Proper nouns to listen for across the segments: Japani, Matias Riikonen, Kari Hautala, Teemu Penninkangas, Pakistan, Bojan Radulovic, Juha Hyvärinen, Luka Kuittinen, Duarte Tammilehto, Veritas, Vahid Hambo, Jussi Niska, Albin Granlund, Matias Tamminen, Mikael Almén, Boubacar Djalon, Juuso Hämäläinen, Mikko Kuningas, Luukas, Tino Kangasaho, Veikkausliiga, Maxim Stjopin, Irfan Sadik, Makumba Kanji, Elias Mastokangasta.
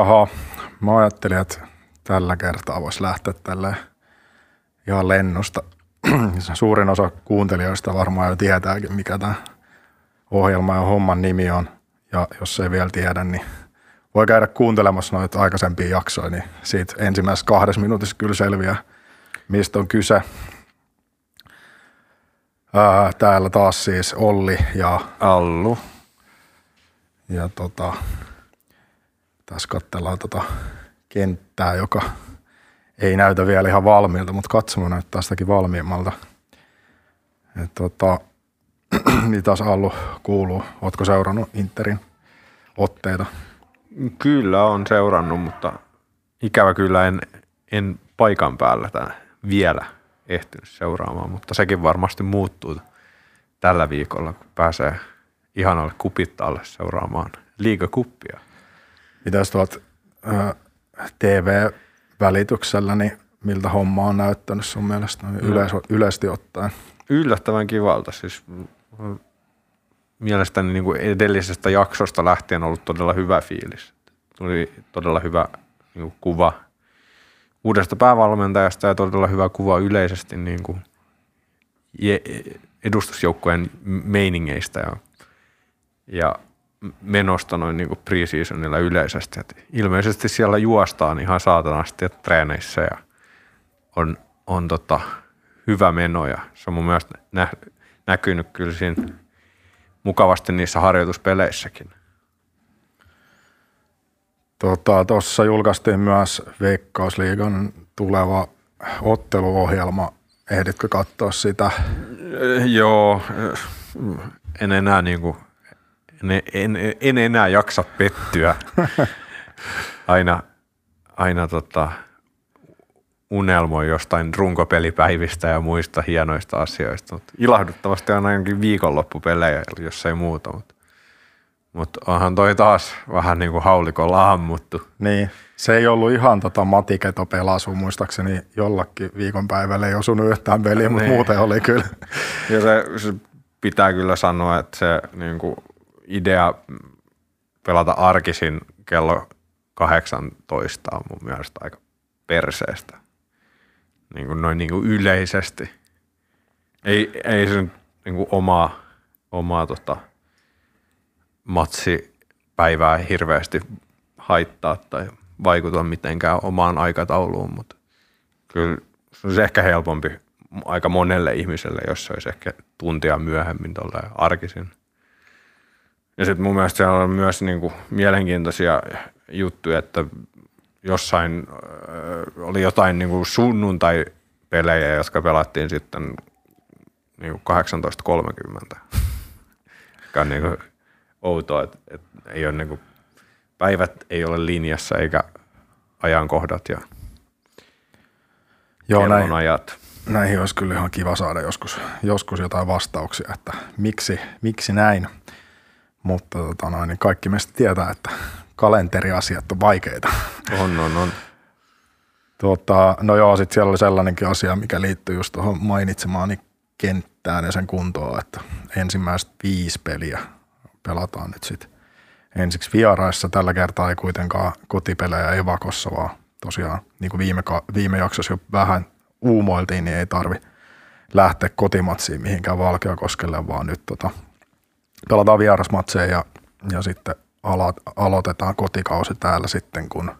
Jaaha, mä ajattelin, että tällä kertaa voisi lähteä tälleen ihan lennosta. Suurin osa kuuntelijoista varmaan jo tietääkin, mikä tämä ohjelma ja homman nimi on. Ja jos ei vielä tiedä, niin voi käydä kuuntelemassa noita aikaisempia jaksoja, niin siitä ensimmäisessä 2 minuutissa kyllä selviää, mistä on kyse. Täällä taas siis Olli ja Allu. Ja tässä katsellaan kenttää, joka ei näytä vielä ihan valmiilta, mutta katsomo näyttää sitäkin valmiimmalta. Mitäs Allu kuuluu? Ootko seurannut Interin otteita? Kyllä on seurannut, mutta ikävä kyllä en paikan päällä vielä ehtinyt seuraamaan, mutta sekin varmasti muuttuu tällä viikolla, kun pääsee ihanalle kupittaalle seuraamaan liigakuppia. Mitäs tuolta TV-välityksellä, niin miltä homma on näyttänyt sun mielestä yleisesti ottaen? Yllättävän kivalta. Siis mielestäni niin kuin edellisestä jaksosta lähtien on ollut todella hyvä fiilis. Tuli todella hyvä niin kuin kuva uudesta päävalmentajasta ja todella hyvä kuva yleisesti niin kuin edustusjoukkojen meiningeistä ja menosta noin niin kuin pre-seasonilla yleisesti. Et ilmeisesti siellä juostaan ihan saatanasti treeneissä ja on hyvä meno ja se on mun mielestä näkynyt kyllä siinä mukavasti niissä harjoituspeleissäkin. Tuossa julkaistiin myös Veikkausliigan tuleva otteluohjelma. Ehditkö katsoa sitä? Joo, en enää jaksa pettyä. Aina unelmoi jostain runkopelipäivistä ja muista hienoista asioista, mutta ilahduttavasti on ainakin viikonloppupelejä, jos ei muuta, mutta onhan toi taas vähän niin kuin haulikolla ammuttu. Niin, se ei ollut ihan Mati Keto pelasu, muistaakseni jollakin viikonpäivällä ei osunut yhtään peliä, mutta niin. Muuten oli kyllä. Ja se pitää kyllä sanoa, että se niin kuin idea pelata arkisin kello 18 on mun mielestä aika perseestä, niin kuin noin niin kuin yleisesti. Ei se niin kuin omaa matsipäivää hirveästi haittaa tai vaikuta mitenkään omaan aikatauluun, mutta kyllä se olisi ehkä helpompi aika monelle ihmiselle, jos se olisi ehkä tuntia myöhemmin tuolla arkisin. Ja sitten mun mielestä siellä on myös niin kuin mielenkiintoisia juttuja, että jossain oli jotain niin kuin sunnuntai-pelejä, jotka pelattiin sitten niin 18.30. Mikä on niin kuin outoa, että ei ole niin kuin, päivät ei ole linjassa eikä ajankohdat ja kellonajat. Näihin olisi kyllä ihan kiva saada joskus jotain vastauksia, että miksi näin. Mutta niin kaikki meistä tietää, että kalenteriasiat on vaikeita. On. No joo, sitten siellä oli sellainenkin asia, mikä liittyy just tuohon mainitsemaani kenttään ja sen kuntoon, että ensimmäiset 5 peliä pelataan nyt sitten ensiksi vieraissa. Tällä kertaa ei kuitenkaan kotipelejä evakossa, vaan tosiaan niin kuin viime jaksossa jo vähän uumoiltiin, niin ei tarvitse lähteä kotimatsiin mihinkään Valkeakoskelle, vaan nyt pelataan vierasmatseja ja sitten aloitetaan kotikausi täällä sitten, kun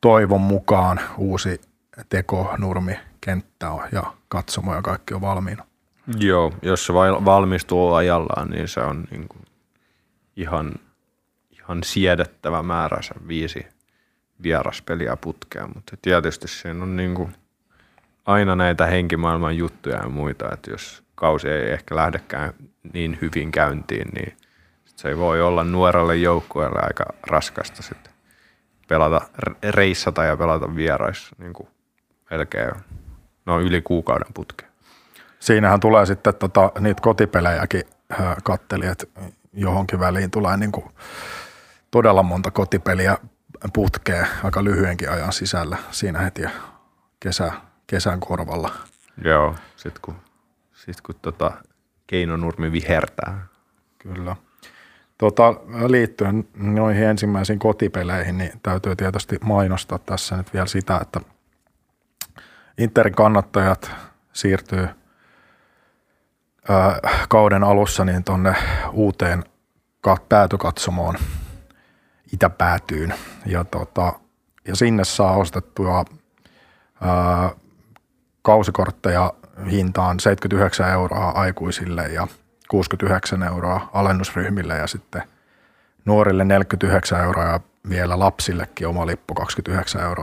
toivon mukaan uusi tekonurmi kenttä on ja katsomo ja kaikki on valmiina. Joo, jos se valmistuu ajallaan, niin se on niin kuin ihan siedettävä määrä sen 5 vieraspeliä putkeen, mutta tietysti siinä on niin kuin aina näitä henkimaailman juttuja ja muita, että jos kausi ei ehkä lähdekään niin hyvin käyntiin, niin se voi olla nuorelle joukkueelle aika raskasta sitten pelata, reissata ja pelata vieraissa niin kuin melkein noin yli kuukauden putkeen. Siinähän tulee sitten niitä kotipelejäkin katteli, että johonkin väliin tulee niin kuin todella monta kotipeliä putkeen aika lyhyenkin ajan sisällä siinä heti kesän korvalla. Joo, sitten kun Keinonurmi vihertää. Kyllä. Liittyen noihin ensimmäisiin kotipeleihin, niin täytyy tietysti mainostaa tässä nyt vielä sitä, että Interin kannattajat siirtyy kauden alussa niin tuonne uuteen päätykatsomoon itäpäätyyn ja sinne saa ostettua kausikortteja hintaan 79 € aikuisille ja 69 € alennusryhmille ja sitten nuorille 49 € ja vielä lapsillekin oma lippu 29 €.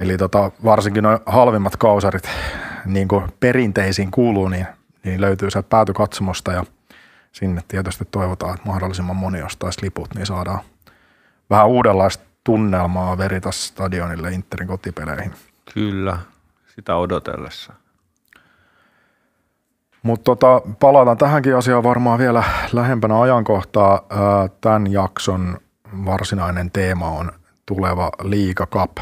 Eli varsinkin nuo halvimmat kausarit niin kuin perinteisiin kuuluu, niin löytyy sieltä päätykatsomosta ja sinne tietysti toivotaan, että mahdollisimman moni ostaisi liput, niin saadaan vähän uudenlaista tunnelmaa Veritas stadionille Interin kotipeleihin. Kyllä, sitä odotellessa. Mutta palataan tähänkin asiaan varmaan vielä lähempänä ajankohtaa. Tämän jakson varsinainen teema on tuleva Liiga Cup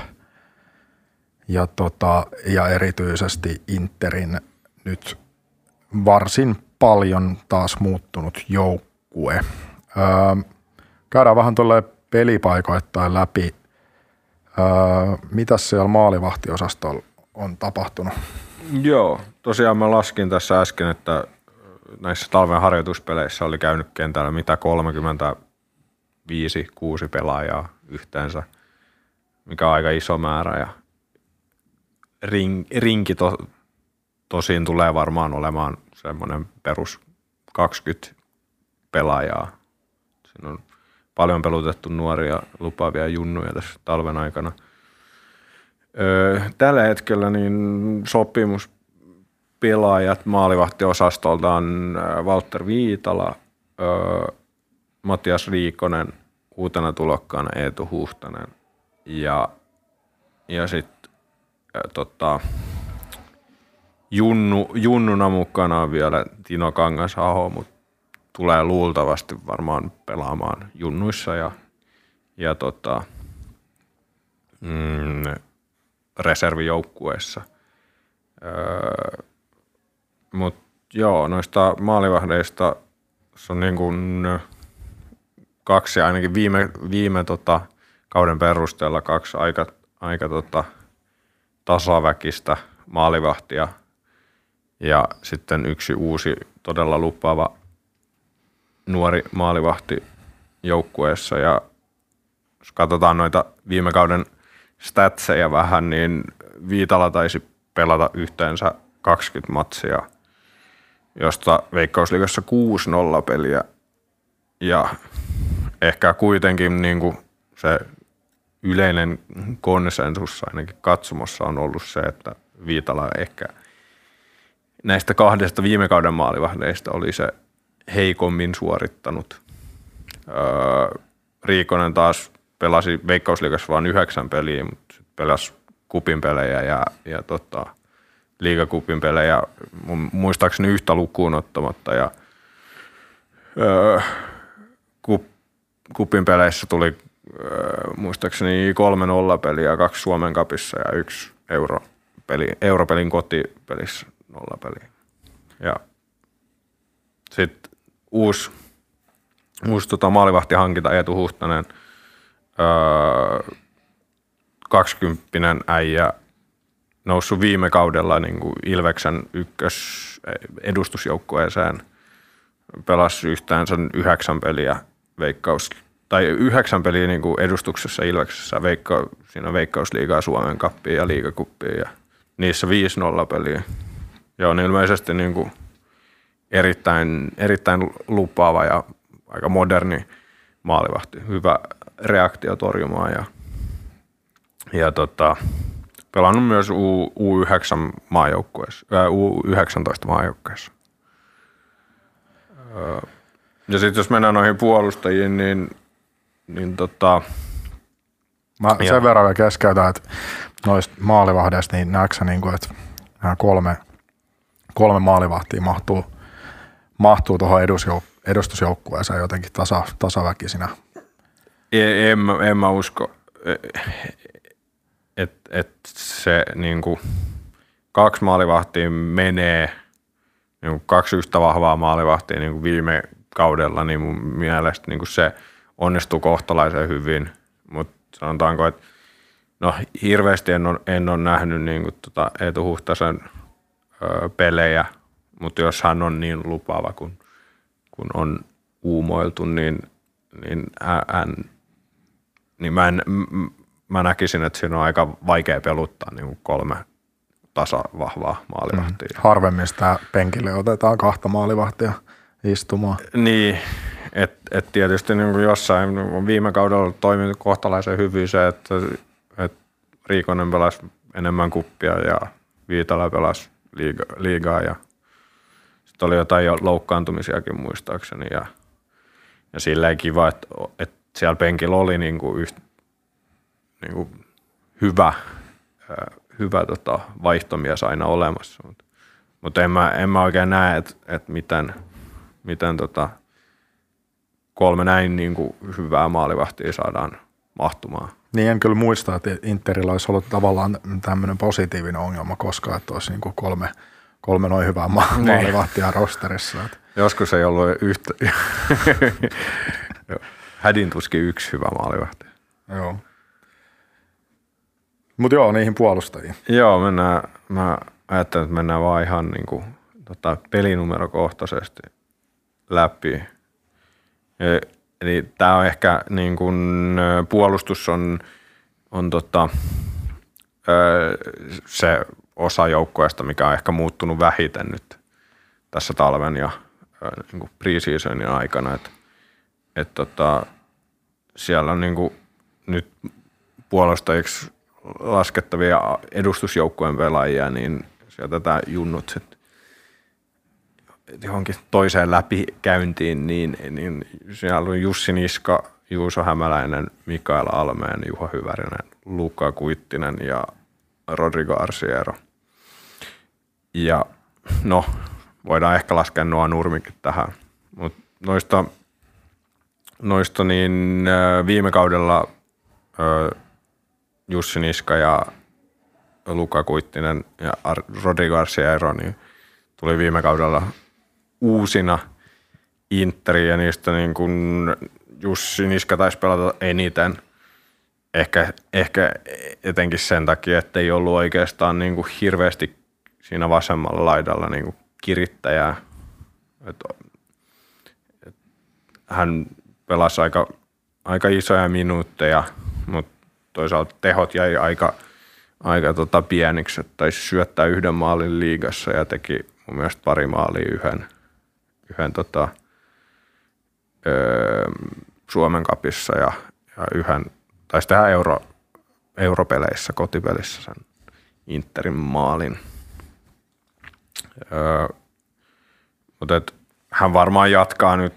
ja erityisesti Interin nyt varsin paljon taas muuttunut joukkue. Käydään vähän tuolle pelipaikoittain läpi. Mitäs siellä maalivahtiosastolla on tapahtunut? Joo, tosiaan mä laskin tässä äsken, että näissä talven harjoituspeleissä oli käynyt kentällä mitä 35-6 pelaajaa yhteensä, mikä on aika iso määrä. Ja rinki tosin tulee varmaan olemaan semmoinen perus 20 pelaajaa. Siinä on paljon pelutettu nuoria lupaavia junnuja tässä talven aikana. Tällä hetkellä niin sopimuspelaajat maalivahtiosastolta on Walter Viitala, Matias Riikonen, uutena tulokkaana Eetu Huhtanen ja sitten junnuna mukana on vielä Tino Kangasaho, mutta tulee luultavasti varmaan pelaamaan junnuissa ja reservijoukkueessa. Mutta joo, noista maalivahdeista se on niin kuin kaksi, ainakin viime kauden perusteella kaksi aika tasaväkistä maalivahtia ja sitten yksi uusi todella lupaava nuori maalivahti joukkueessa. Ja jos katsotaan noita viime kauden statseja vähän, niin Viitala taisi pelata yhteensä 20 matsia, josta Veikkausliigassa 6-0 peliä. Ja ehkä kuitenkin niin kuin se yleinen konsensus ainakin katsomossa on ollut se, että Viitala ehkä näistä kahdesta viime kauden maalivahdeista oli se heikommin suorittanut. Riikonen taas pelasi Veikkausliigassa vain 9 peliä, mutta pelasi kupin pelejä ja liigakupin pelejä muistaakseni yhtä lukuun ottamatta. Ja kupin peleissä tuli muistaakseni 3-0 peliä, 2 Suomen Cupissa ja 1 Europelin kotipelissä 0 peliä. Ja sitten uusi maalivahtihankinta Eetu Huhtanen, 20-vuotias äijä, noussut viime kaudella niin kuin Ilveksen ykkösedustusjoukkueeseen, pelasi yhteensä 9 peliä niin kuin edustuksessa Ilveksessä, siinä Veikkausliigaa, Suomen Cupia ja Liigakuppia ja niissä 5-0 peliä. Ja on ilmeisesti niin kuin erittäin lupaava ja aika moderni maalivahti, hyvä reaktio torjumaan ja pelannut myös U19 maajoukkueessa. Ja sitten jos mennään noihin puolustajiin, niin mä sen verran keskeytän, että noista maalivahdeista, niin näetkö niinku, että nämä kolme maalivahtia mahtuu tuohon edustusjoukkueeseen jotenkin tasaväkisinä? En mä usko, että se niinku 2 maalivahtia menee, niinku 2 yhtä vahvaa maalivahtia niinku viime kaudella, niin mun mielestä niin se onnistuu kohtalaisen hyvin, mutta sanotaanko, että no hirveästi en ole nähnyt niin tota Eetu Huhtasen pelejä, mutta jos hän on niin lupaava kun on uumoiltu, niin mä näkisin, että siinä on aika vaikea peluttaa niin kolme tasavahvaa maalivahtia. Harvemmin sitä penkille otetaan kahta maalivahtia istumaan. Niin, et tietysti niin jossain on viime kaudella toiminut kohtalaisen hyvin se, että Riikonen pelasi enemmän kuppia ja Viitala pelasi liigaa ja sitten oli jotain jo loukkaantumisiakin muistaakseni ja sillä ei kiva, että siellä penkillä oli niin kuin hyvä vaihtomies aina olemassa, mutta en mä oikein näe, että miten kolme näin niin kuin hyvää maalivahtia saadaan mahtumaan. Niin en kyllä muista, että Interillä olisi ollut tavallaan tämmöinen positiivinen ongelma koskaan, että olisi niin kuin kolme noin hyvää maalivahtia rosterissa. Joskus ei ollut yhtä, hädin tuskin yksi hyvä maalivahti. Joo. Mut joo, niihin puolustajiin. Joo, mä ajattelin, että mennään vaan ihan niinku, pelinumerokohtaisesti läpi. Eli tää on ehkä niin kuin puolustus on se osa joukkueesta, mikä on ehkä muuttunut vähiten nyt tässä talven ja niinku pre-seasonin aikana, että siellä on niinku nyt puolustajiksi laskettavia edustusjoukkueen pelaajia, niin sieltä tämä junnut sit johonkin toiseen läpikäyntiin, niin siellä on Jussi Niska, Juuso Hämäläinen, Mikael Almén, Juha Hyvärinen, Luka Kuittinen ja Rodrigo Arciero. Ja no, voidaan ehkä laskea Noa Nurmikin tähän, mutta noista niin viime kaudella Jussi Niska ja Luka Kuittinen ja Rodrigo Arciero niin tuli viime kaudella uusina Interiin ja niistä niin kuin Jussi Niska taisi pelata eniten. Ehkä etenkin sen takia, että ei ollut oikeastaan niin kuin hirveästi siinä vasemmalla laidalla niin kuin kirittäjää. Et hän pelasi aika isoja minuutteja, mutta toisaalta tehot jäi aika pieniksi, että taisi syöttää yhden maalin liigassa ja teki mun mielestä pari maalia yhden Suomen Cupissa ja yhden, taisi tehdä europeleissä, kotipelissä sen Interin maalin. Mutta hän varmaan jatkaa nyt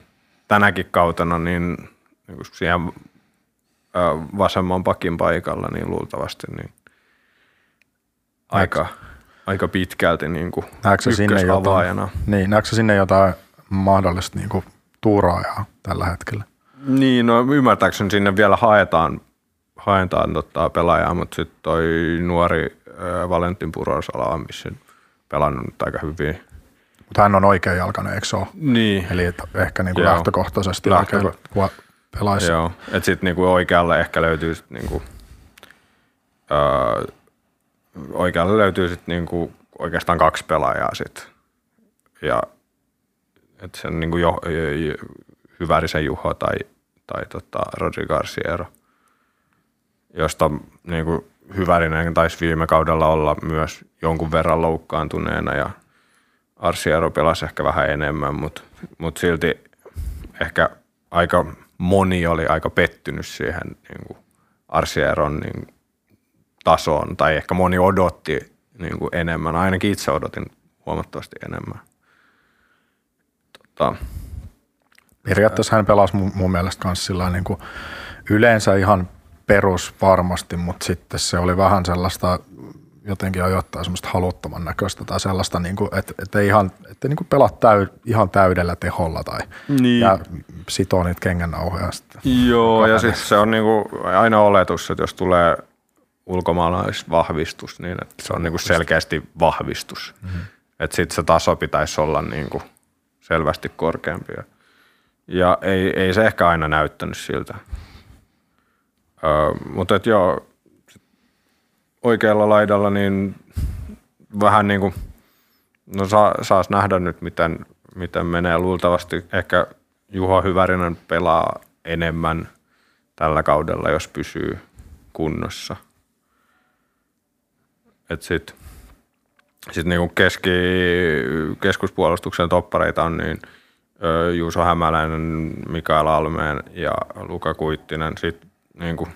tänäkin kautena niin siihen vasemman pakin paikalla niin luultavasti niin aika pitkälti niinku ykkösavaajana. Niin, näetkö sinne jotain mahdollista niinku tuuraajaa tällä hetkellä? Niin, no ymmärtääkseni sinne vielä haetaan pelaajaa, mutta sitten toi nuori Valentin Purosala on missä pelannut aika hyvin. Mutta hän on oikeanjalkainen, eikö se ole? Niin. Eli ehkä niinku lähtökohtaisesti pelaisi. Joo, että sitten niinku oikealle ehkä löytyy sit niinku, oikealle löytyy sit niinku oikeastaan kaksi pelaajaa sit. Ja että sen niinku Hyvärisen Juho tai Rodrigo Arciero, josta niinku Hyvärinen taisi viime kaudella olla myös jonkun verran loukkaantuneena ja Arciero pelasi ehkä vähän enemmän, mut silti ehkä aika moni oli aika pettynyt siihen niinku Arcieron niin tasoon, tai ehkä moni odotti niin kuin enemmän. Ainakin itse odotin huomattavasti enemmän. Periaatteessa hän pelasi mun mielestä myös sillä niin kuin yleensä ihan perusvarmasti, mutta sitten se oli vähän sellaista jotenkin ajoittain semmoista haluttoman näköistä tai sellaista, niin kuin, että niin kuin pelaa ihan täydellä teholla tai niin. Ja sitoo niitä kengännauhoja. Joo, ja sitten se on niin kuin aina oletus, että jos tulee ulkomaalaisvahvistus, niin että se on niin kuin selkeästi vahvistus. Mm-hmm. Että sitten se taso pitäisi olla niin kuin selvästi korkeampi. Ja ei se ehkä aina näyttänyt siltä. Mutta et joo, oikealla laidalla niin vähän niin kuin, no saas nähdä nyt miten menee. Luultavasti ehkä Juha Hyvärinen pelaa enemmän tällä kaudella, jos pysyy kunnossa. Et sit niinku keskuspuolustuksen toppareita on niin Juuso Hämäläinen, Mikael Almén ja Luka Kuittinen. Sitten niinku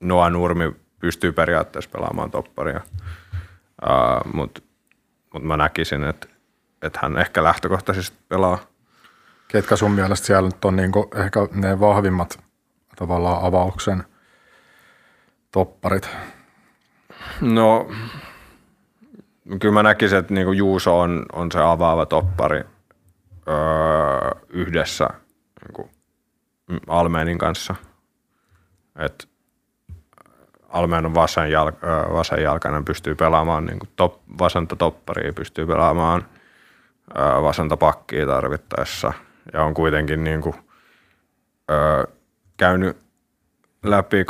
Noa Nurmi pystyy periaatteessa pelaamaan topparia, mut mä näkisin, että hän ehkä lähtökohtaisesti pelaa. Ketkä sun mielestä siellä nyt on niinku ehkä ne vahvimmat tavallaan avauksen topparit? No, kyllä mä näkisin, että niinku Juuso on se avaava toppari yhdessä niinku Alménin kanssa. Et Almén on vasenjalkainen, pystyy pelaamaan niinku vasenta topparia, pystyy pelaamaan vasenta pakkia tarvittaessa ja on kuitenkin niinku käynyt läpi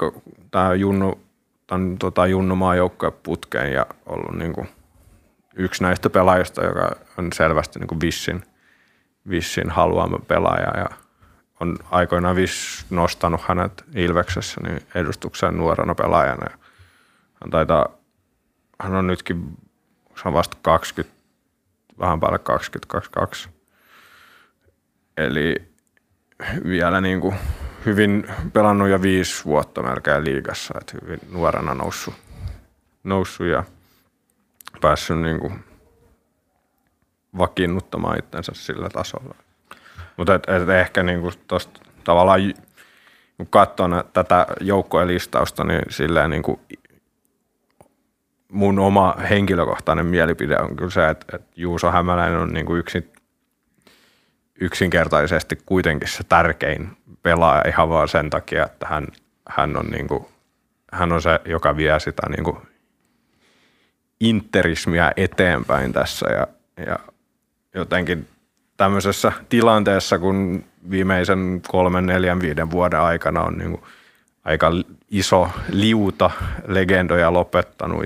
tämä junnumaan joukkueputkeen ja ollut niinku yksi näistä pelaajista, joka on selvästi niinku Vissin haluama pelaaja ja on aikoinaan Viss nostanut hänet Ilveksessä niin edustukseen nuorena pelaajana. Ja hän on nytkin vasta 20, vähän päälle 22. Eli vielä niinku hyvin pelannut ja 5 vuotta melkein liigassa, että hyvin nuorena noussut ja päässyt niinku vakiinnuttamaan itsensä sillä tasolla. Mutta ehkä niinku tosta tavallaan, kun katson tätä joukkojen listausta, niin silleen niinku mun oma henkilökohtainen mielipide on kyllä se, että Juuso Hämäläinen on niinku yksinkertaisesti kuitenkin se tärkein pelaaja ihan vaan sen takia, että hän on se, joka vie sitä niinku interismiä eteenpäin tässä ja jotenkin tämmöisessä tilanteessa, kun viimeisen 3, 4, 5 vuoden aikana on niinku aika iso liuta legendoja lopettanut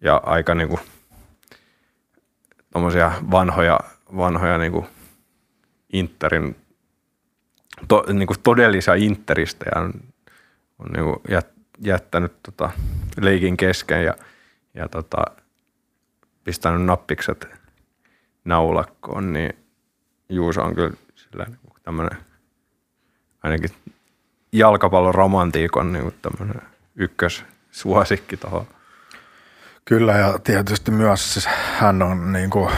ja aika niinku tommosia vanhoja niinku Interin niinku todellisia interistejä on niinku jättänyt leikin kesken ja pistänyt nappikset naulakkoon, niin Juuso on kyllä sillä niinku tämmönen ainakin jalkapallon romantiikon niinku tämmönen ykkössuosikki tuohon. Kyllä, ja tietysti myös siis hän on niinku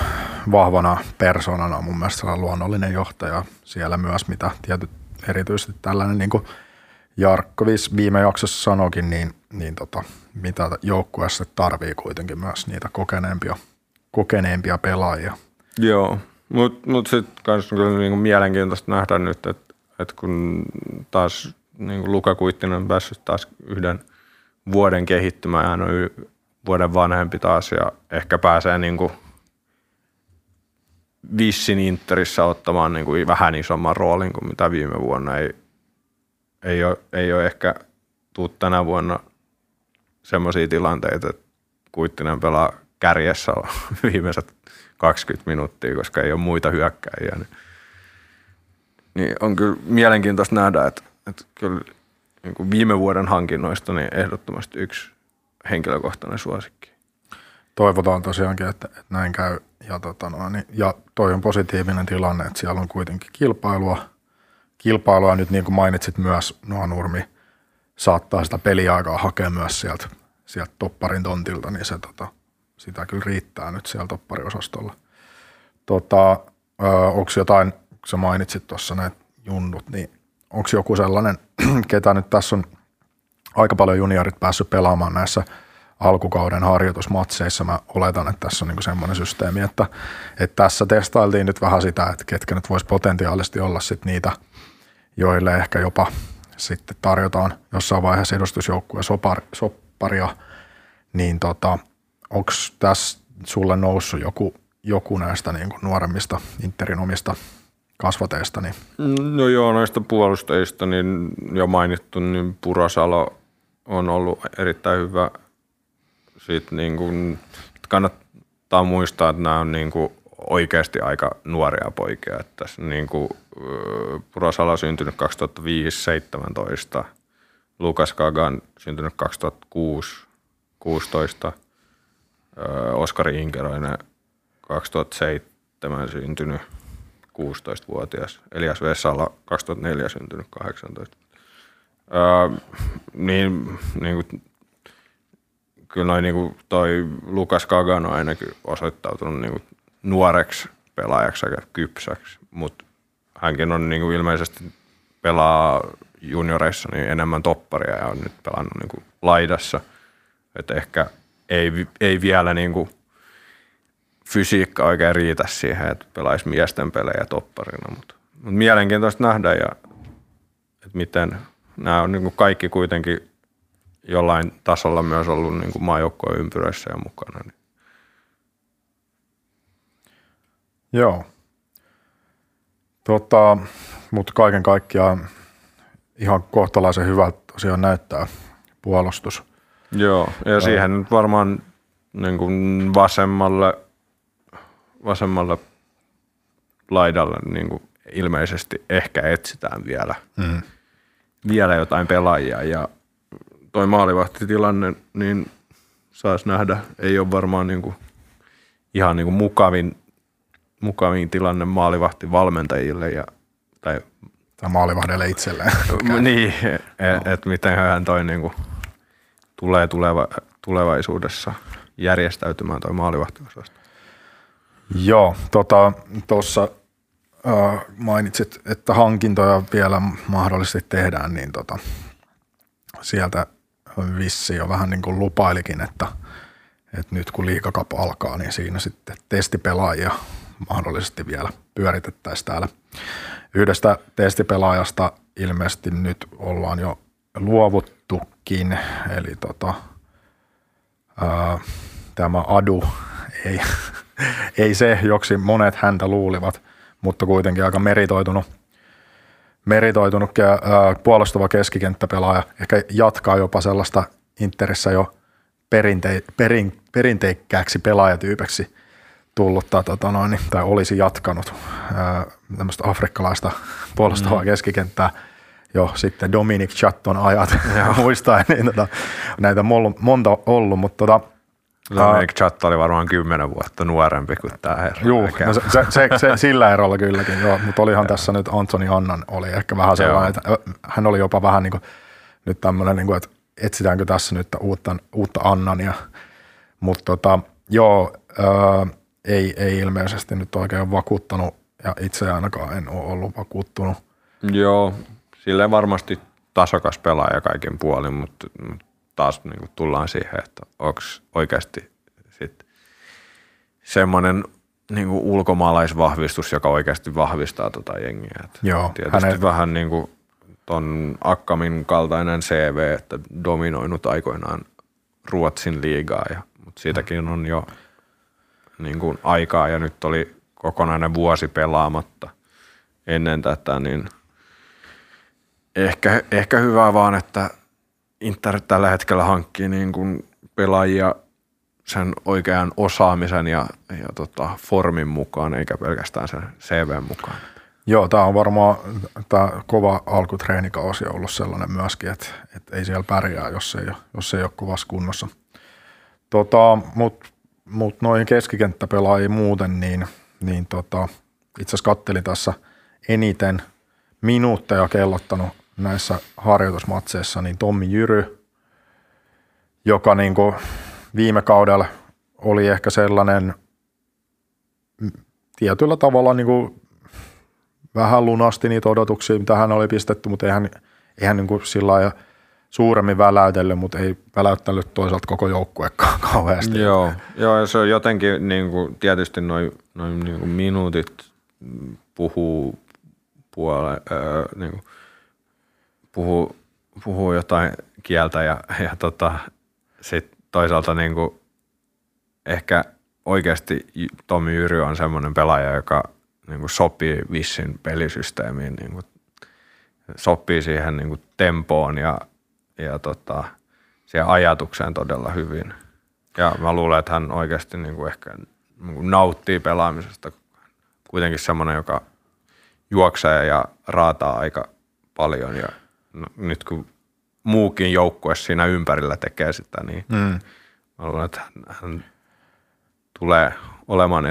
vahvana persoonana mun mielestä luonnollinen johtaja siellä myös, mitä tietyt erityisesti tällainen niin kuin Jarkko Viss viime jaksossa sanoikin, niin mitä joukkueessa tarvii kuitenkin myös niitä kokeneempia pelaajia. Joo, mut sitten kans kyllä niin kuin mielenkiintoista nähdä nyt, että kun taas niin kuin Luka Kuittinen on päässyt taas yhden vuoden kehittymään, hän on vuoden vanhempi taas ja ehkä pääsee niinku Vissin Interissä ottamaan niinku vähän isomman roolin kuin mitä viime vuonna. Ei ole ehkä tuu tänä vuonna semmoisia tilanteita, että Kuittinen pelaa kärjessä viimeiset 20 minuuttia, koska ei ole muita hyökkäjiä. Niin on kyllä mielenkiintoista nähdä, että kyllä niinku viime vuoden hankinnoista niin ehdottomasti yksi henkilökohtainen suosikki. Toivotaan tosiaankin, että näin käy. Ja toi on positiivinen tilanne, että siellä on kuitenkin kilpailua nyt niin kuin mainitsit myös, Noa Nurmi saattaa sitä peliaikaa hakea myös sieltä topparin tontilta, niin se sitä kyllä riittää nyt siellä toppariosastolla. Onko jotain, kun sä mainitsit tuossa näitä junnut, niin onko joku sellainen, ketä nyt tässä on aika paljon juniorit päässyt pelaamaan näissä alkukauden harjoitusmatseissa? Mä oletan, että tässä on niinku semmoinen systeemi, että tässä testailtiin nyt vähän sitä, että ketkä nyt vois potentiaalisesti olla sit niitä, joille ehkä jopa sitten tarjotaan jossain vaiheessa edustusjoukkueen sopparia, niin onko tässä sulle noussut joku näistä niinku nuoremmista Interin omista kasvateista. Niin. No joo, noista puolustajista niin jo mainittu, niin Purosalo on ollut erittäin hyvä. Sitten niin kuin, kannattaa muistaa, että nämä on niin kuin oikeasti aika nuoria poikia. Että tässä niin kuin Purosalo on syntynyt 2005-17, Lukas Kagan syntynyt 2006-16, Oskari Inkeroinen 2007 syntynyt 16-vuotias, Elias Vessala 2004 syntynyt 18. Niin kuin, kyllä noin, niin kuin toi Lukas Kagan on ainakin osoittautunut niin kuin nuoreksi pelaajaksi ja kypsäksi, mutta hänkin on niin kuin ilmeisesti pelaa junioreissa niin enemmän topparia ja on nyt pelannut niin kuin laidassa, että ehkä ei vielä niin kuin fysiikka oikein riitä siihen, että pelaisi miesten pelejä topparina, mutta mielenkiintoista nähdä, ja, että miten nämä on niin kuin kaikki kuitenkin jollain tasolla myös ollut niin kuin maajoukkojen ympyröissä ja mukana. Niin. Joo, mutta kaiken kaikkiaan ihan kohtalaisen hyvältä tosiaan näyttää puolustus. Joo, ja siihen nyt varmaan niin kuin vasemmalla laidalla niin kuin ilmeisesti ehkä etsitään vielä jotain pelaajia, ja toi maalivahtitilanne, niin saisi nähdä, ei ole varmaan niin kuin ihan niin kuin mukavin tilanne maalivahtivalmentajille tai maalivahdelle itselleen. Niin, että mitenhän toi niin kuin tulee tulevaisuudessa järjestäytymään toi maalivahtiosasto. Joo, tuossa mainitsit, että hankintoja vielä mahdollisesti tehdään, niin sieltä vissiin jo vähän niin kuin lupailikin, että nyt kun Liiga Cup alkaa, niin siinä sitten testipelaajia mahdollisesti vielä pyöritettäisiin täällä. Yhdestä testipelaajasta ilmeisesti nyt ollaan jo luovuttukin, eli tämä Adu ei se, joksi monet häntä luulivat, mutta kuitenkin aika meritoitunut puolustava keskikenttäpelaaja. Ehkä jatkaa jopa sellaista Interissä jo perinteikkääksi pelaajatyypeksi tullutta, tai olisi jatkanut tämmöistä afrikkalaista puolustavaa keskikenttää jo sitten Dominic Chatton ajat. Muistaa, niin näitä on monta ollut, mutta Dominic Chatton oli varmaan 10 vuotta nuorempi kuin tämä herra. Juu, no se sillä erolla kylläkin, joo, mutta olihan tässä nyt Antoni Annan oli ehkä vähän sellainen, että hän oli jopa vähän niin kuin nyt tämmöinen, niin kuin, että etsitäänkö tässä nyt uutta Annania, mutta ei ilmeisesti nyt oikein ole vakuuttanut, ja itse ainakaan en ole ollut vakuuttunut. Joo, silleen varmasti tasokas pelaaja kaiken puolin, mutta taas niin kuin tullaan siihen, että onko oikeasti sit semmoinen niin kuin ulkomaalaisvahvistus, joka oikeasti vahvistaa tota jengiä. Et joo, tietysti vähän niin kuin ton Akkamin kaltainen CV, että dominoinut aikoinaan Ruotsin liigaa, mutta siitäkin on jo niin kuin aikaa, ja nyt oli kokonainen vuosi pelaamatta ennen tätä, niin ehkä hyvä vaan, että Inter tällä hetkellä hankkii niin kuin pelaajia sen oikean osaamisen ja formin mukaan, eikä pelkästään sen CV:n mukaan. Joo, tämä on varmaan tämä kova alkutreenikausi on ollut sellainen myöskin, että ei siellä pärjää, jos ei ole kovassa kunnossa. Mutta noihin keskikenttäpelaajiin muuten, niin itse asiassa kattelin tässä eniten minuutteja kellottanut näissä harjoitusmatseissa, niin Tommi Jyry, joka niin kuin viime kaudella oli ehkä sellainen tietyllä tavalla niin kuin vähän lunasti niitä odotuksia, mitä hän oli pistetty, mutta eihän niin kuin sillä lailla suuremmin väläytellyt, mutta ei väläyttänyt toisaalta koko joukkuekaan kauheasti. Joo, ja se on jotenkin niin kuin, tietysti noin niin kuin minuutit puhuu puoleen, niin kuin puhuu jotain kieltä ja sit toisaalta niinku ehkä oikeasti Tommi Jyry on semmoinen pelaaja, joka niin kuin sopii Vissin pelisysteemiin, niin kuin sopii siihen niin kuin tempoon ja siihen ajatukseen todella hyvin. Ja mä luulen, että hän oikeasti niin kuin ehkä niin kuin nauttii pelaamisesta. Kuitenkin semmoinen, joka juoksee ja raataa aika paljon. Ja no, nyt kun muukin joukkue siinä ympärillä tekee sitä, niin mä luulen, että hän tulee olemaan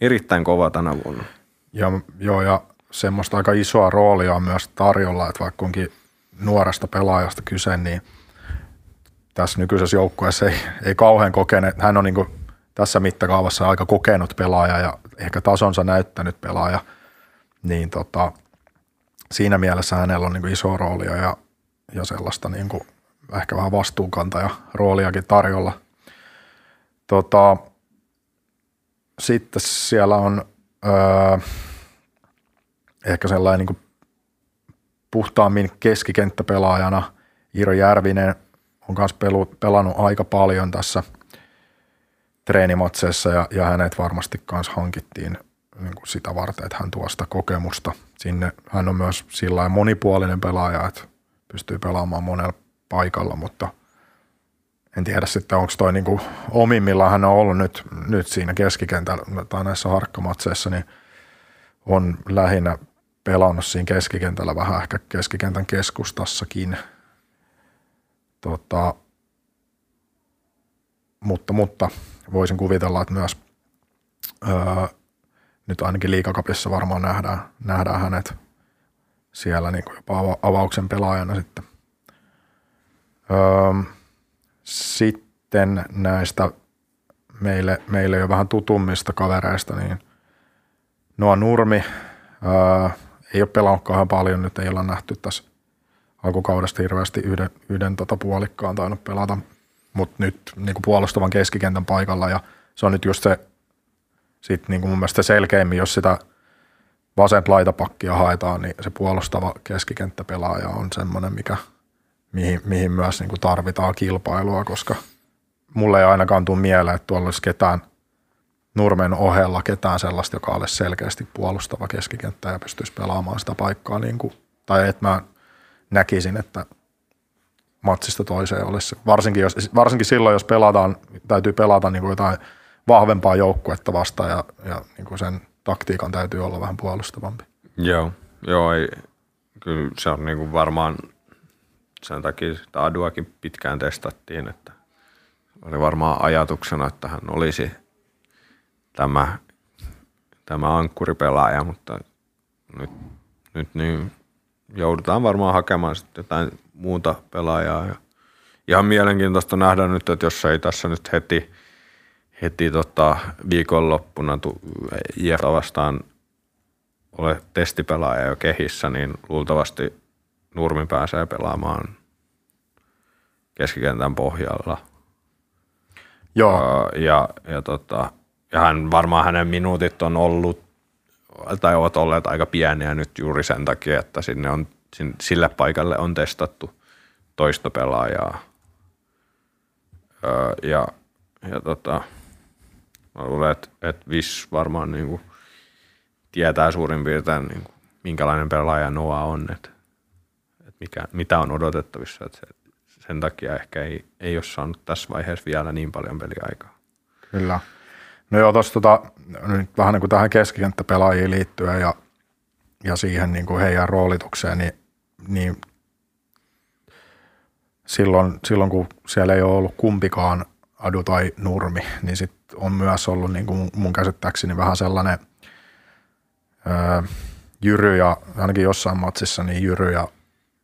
erittäin kova tänä vuonna. Ja semmoista aika isoa roolia on myös tarjolla, että vaikka onkin nuoresta pelaajasta kyse, niin tässä nykyisessä joukkueessa ei kauhean kokeneet. Hän on niin kuin tässä mittakaavassa aika kokenut pelaaja ja ehkä tasonsa näyttänyt pelaaja, niin siinä mielessä hänellä on niin kuin iso roolia ja sellaista niin kuin ehkä vähän vastuunkantaja rooliakin tarjolla. Sitten siellä on ehkä sellainen niin kuin puhtaammin keskikenttäpelaajana Iiro Järvinen on myös pelannut aika paljon tässä treenimatseissa ja hänet varmasti myös hankittiin niin kuin sitä varten, että hän tuo sitä kokemusta sinne. Hän on myös sillain monipuolinen pelaaja, että pystyy pelaamaan monella paikalla, mutta en tiedä sitten, onko toi niin kuin omimmillaan hän on ollut nyt siinä keskikentällä tai näissä harkkamatseissa, niin on lähinnä pelannut siinä keskikentällä vähän ehkä keskikentän keskustassakin. Mutta voisin kuvitella, että myös nyt ainakin Liigacupissa varmaan nähdään hänet siellä niin kuin jopa avauksen pelaajana sitten. Sitten näistä meille jo vähän tutummista kavereista, niin Noa Nurmi ei ole pelannut kauhean paljon, nyt ei olla nähty tässä alkukaudesta hirveästi yhden puolikkaan tainnut pelata, mutta nyt niin kuin puolustavan keskikentän paikalla ja se on nyt just se sit niin kuin mun mielestä selkeimmin, jos sitä vasenta laitapakkia haetaan, niin se puolustava keskikenttäpelaaja on semmoinen, mihin myös niin kuin tarvitaan kilpailua, koska mulle ei ainakaan tule mieleen, että tuolla olisi ketään Nurmen ohella ketään sellaista, joka olisi selkeästi puolustava keskikenttä ja pystyisi pelaamaan sitä paikkaa, niin kuin, tai että mä näkisin, että matsista toiseen olisi. Varsinkin silloin, jos täytyy pelata niin kuin jotain vahvempaa joukkuetta vastaan ja niin kuin sen taktiikan täytyy olla vähän puolustavampi. Joo, ei, kyllä se on niin kuin varmaan sen takia sitä Aduakin pitkään testattiin, että oli varmaan ajatuksena, että hän olisi tämä ankkuripelaaja, mutta nyt niin joudutaan varmaan hakemaan sitten jotain muuta pelaajaa. Ja ihan mielenkiintoista nähdä nyt, että jos ei tässä nyt heti viikonloppuna IFK:ta vastaan ole testipelaaja jo kehissä, niin luultavasti Nurmi pääsee pelaamaan keskikentän pohjalla. Joo. Ja varmaan hänen minuutit on ollut tai ovat olleet aika pieniä nyt juuri sen takia, että sille paikalle on testattu toista pelaajaa. Mä luulen, että Viss varmaan niin kuin tietää suurin piirtein, niin kuin, minkälainen pelaaja Noa on, että mitä on odotettavissa. Että sen takia ehkä ei ole saanut tässä vaiheessa vielä niin paljon peliaikaa. Kyllä. No joo, tuossa nyt vähän niin kuin tähän keskikenttäpelaajiin liittyen ja siihen niin kuin heidän roolitukseen, niin silloin kun siellä ei ole ollut kumpikaan Adu tai Nurmi, niin sitten on myös ollut niin kuin mun käsittääkseni vähän sellainen Jyry ja ainakin jossain matsissa niin Jyry ja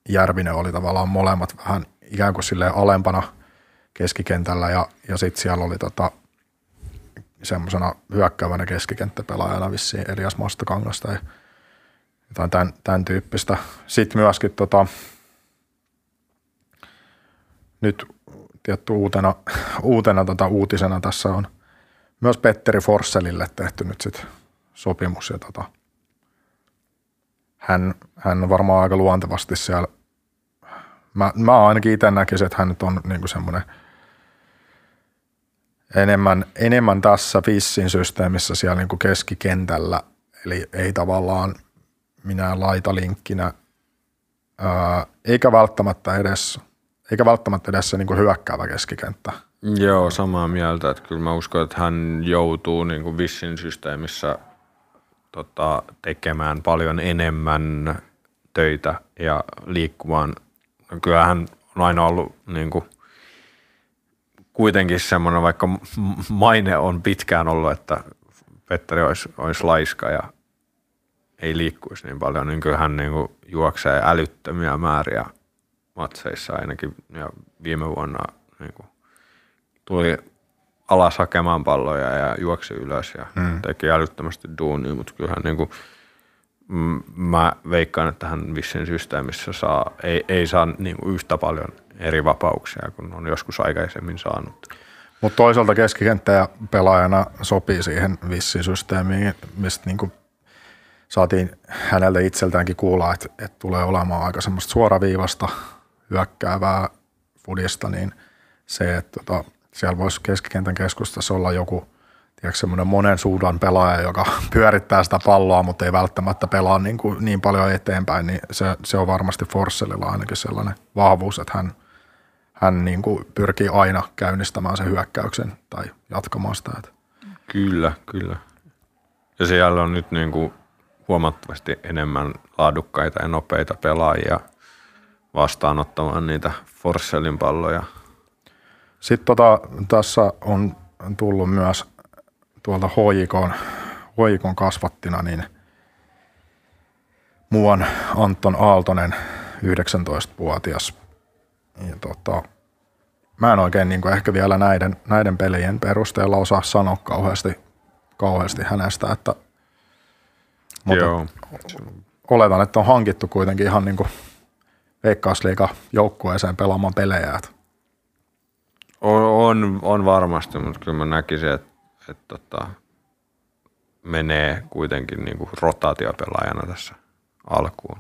Järvinen oli tavallaan molemmat vähän ikään kuin silleen alempana keskikentällä ja sitten siellä oli semmoisena hyökkäävänä keskikenttäpelaajana vissiin Elias Mastokangasta ja jotain tämän tyyppistä. Sitten myöskin nyt tietty uutena uutisena tässä on myös Petteri Forselille tehty nyt sit sopimus. Ja hän on varmaan aika luontevasti siellä. Mä ainakin itse näkisin, että hän nyt on niinku semmoinen enemmän tässä Vissin systeemissä siellä niin kuin keskikentällä Eli ei tavallaan minä laitalinkkinä, eikä välttämättä edes se niin kuin hyökkäävä keskikenttä. Joo, samaa mieltä. Että kyllä mä uskon, että hän joutuu niin kuin Vissin systeemissä tekemään paljon enemmän töitä ja liikkumaan. Kyllä hän on aina ollut niin kuin kuitenkin semmoinen, vaikka maine on pitkään ollut, että Petteri olisi laiska ja ei liikkuisi niin paljon, niin kyllä hän niin kuin juoksee älyttömiä määriä matseissa ainakin. Ja viime vuonna niin kuin tuli alas hakemaan palloja ja juoksi ylös ja teki älyttömästi duunia, mutta kyllähän niin kuin, mä veikkaan, että hän Vissin systeemissä ei saa niin kuin yhtä paljon eri vapauksia kuin on joskus aikaisemmin saanut. Mutta toisaalta keskikenttä ja pelaajana sopii siihen Vissin systeemiin, mistä niin kuin saatiin häneltä itseltäänkin kuulla, että tulee olemaan aika semmoista suoraviivasta hyökkäävää fudista, niin se, että siellä voisi keskikentän keskustassa olla joku semmoinen monen suudan pelaaja, joka pyörittää sitä palloa, mutta ei välttämättä pelaa niin paljon eteenpäin, niin se on varmasti Forsellilla ainakin sellainen vahvuus, että hän niin kuin pyrkii aina käynnistämään sen hyökkäyksen tai jatkamaan sitä. Kyllä, kyllä. Ja siellä on nyt niin kuin huomattavasti enemmän laadukkaita ja nopeita pelaajia vastaanottamaan niitä Forsellin palloja. Sitten tässä on tullut myös tuolta HJK:n kasvattina niin muuan Anton Aaltonen, 19-vuotias. Ja mä en oikein niin kuin ehkä vielä näiden pelien perusteella osaa sanoa kauheasti hänestä, että oletan, että on hankittu kuitenkin ihan niin kuin Veikkausliiga joukkueeseen pelaamaan pelejä. On varmasti, mutta kyllä mä näkisin, että menee kuitenkin niin kuin rotaatiopelaajana tässä alkuun.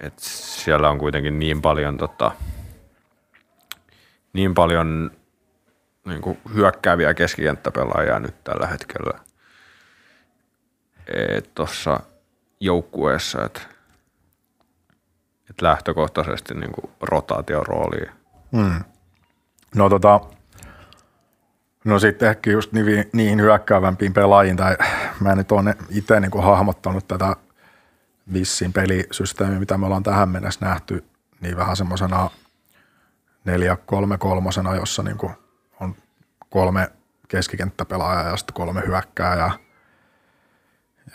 Et siellä on kuitenkin niin paljon niin kuin hyökkääviä keskikenttäpelaajia nyt tällä hetkellä tuossa joukkueessa, että lähtökohtaisesti niin kuin rotaatioroolia. No sitten ehkä just niihin hyökkäävämpiin pelaajiin, tai mä nyt oon itse niin kuin hahmottanut tätä Vissin pelisysteemiä, mitä me ollaan tähän mennessä nähty, niin vähän semmoisena 4-3-3, jossa niin kuin on 3 keskikenttäpelaajaa ja sitten 3 hyökkääjää.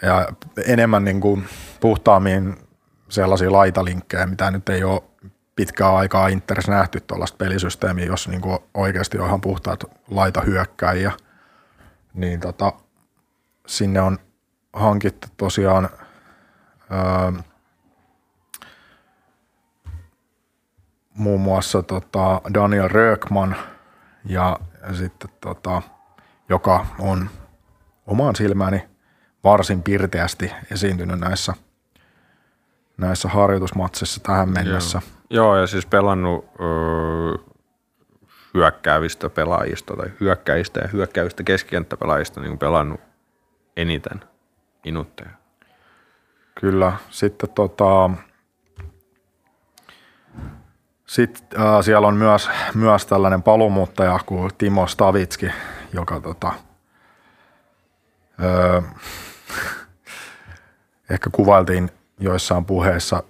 Ja enemmän niin kuin puhtaammin sellaisia laitalinkkejä, mitä nyt ei ole pitkään aikaa Interessä nähty tuollaista pelisysteemiä, jos niin kuin oikeasti on ihan puhtaat laitahyökkäjiä. Niin sinne on hankittu tosiaan muun muassa Daniel Röckman, ja sitten, joka on omaan silmääni varsin pirteästi esiintynyt näissä harjoitusmatsissa tähän mennessä. Joo, ja siis pelannut hyökkäävistä pelaajista tai hyökkäistä ja hyökkäävistä keskikenttäpelaajista niin pelannut eniten minuutteja. Kyllä. Sitten siellä on myös tällainen paluumuuttaja kuin Timo Stavitski, joka ehkä kuvailtiin joissain puheissa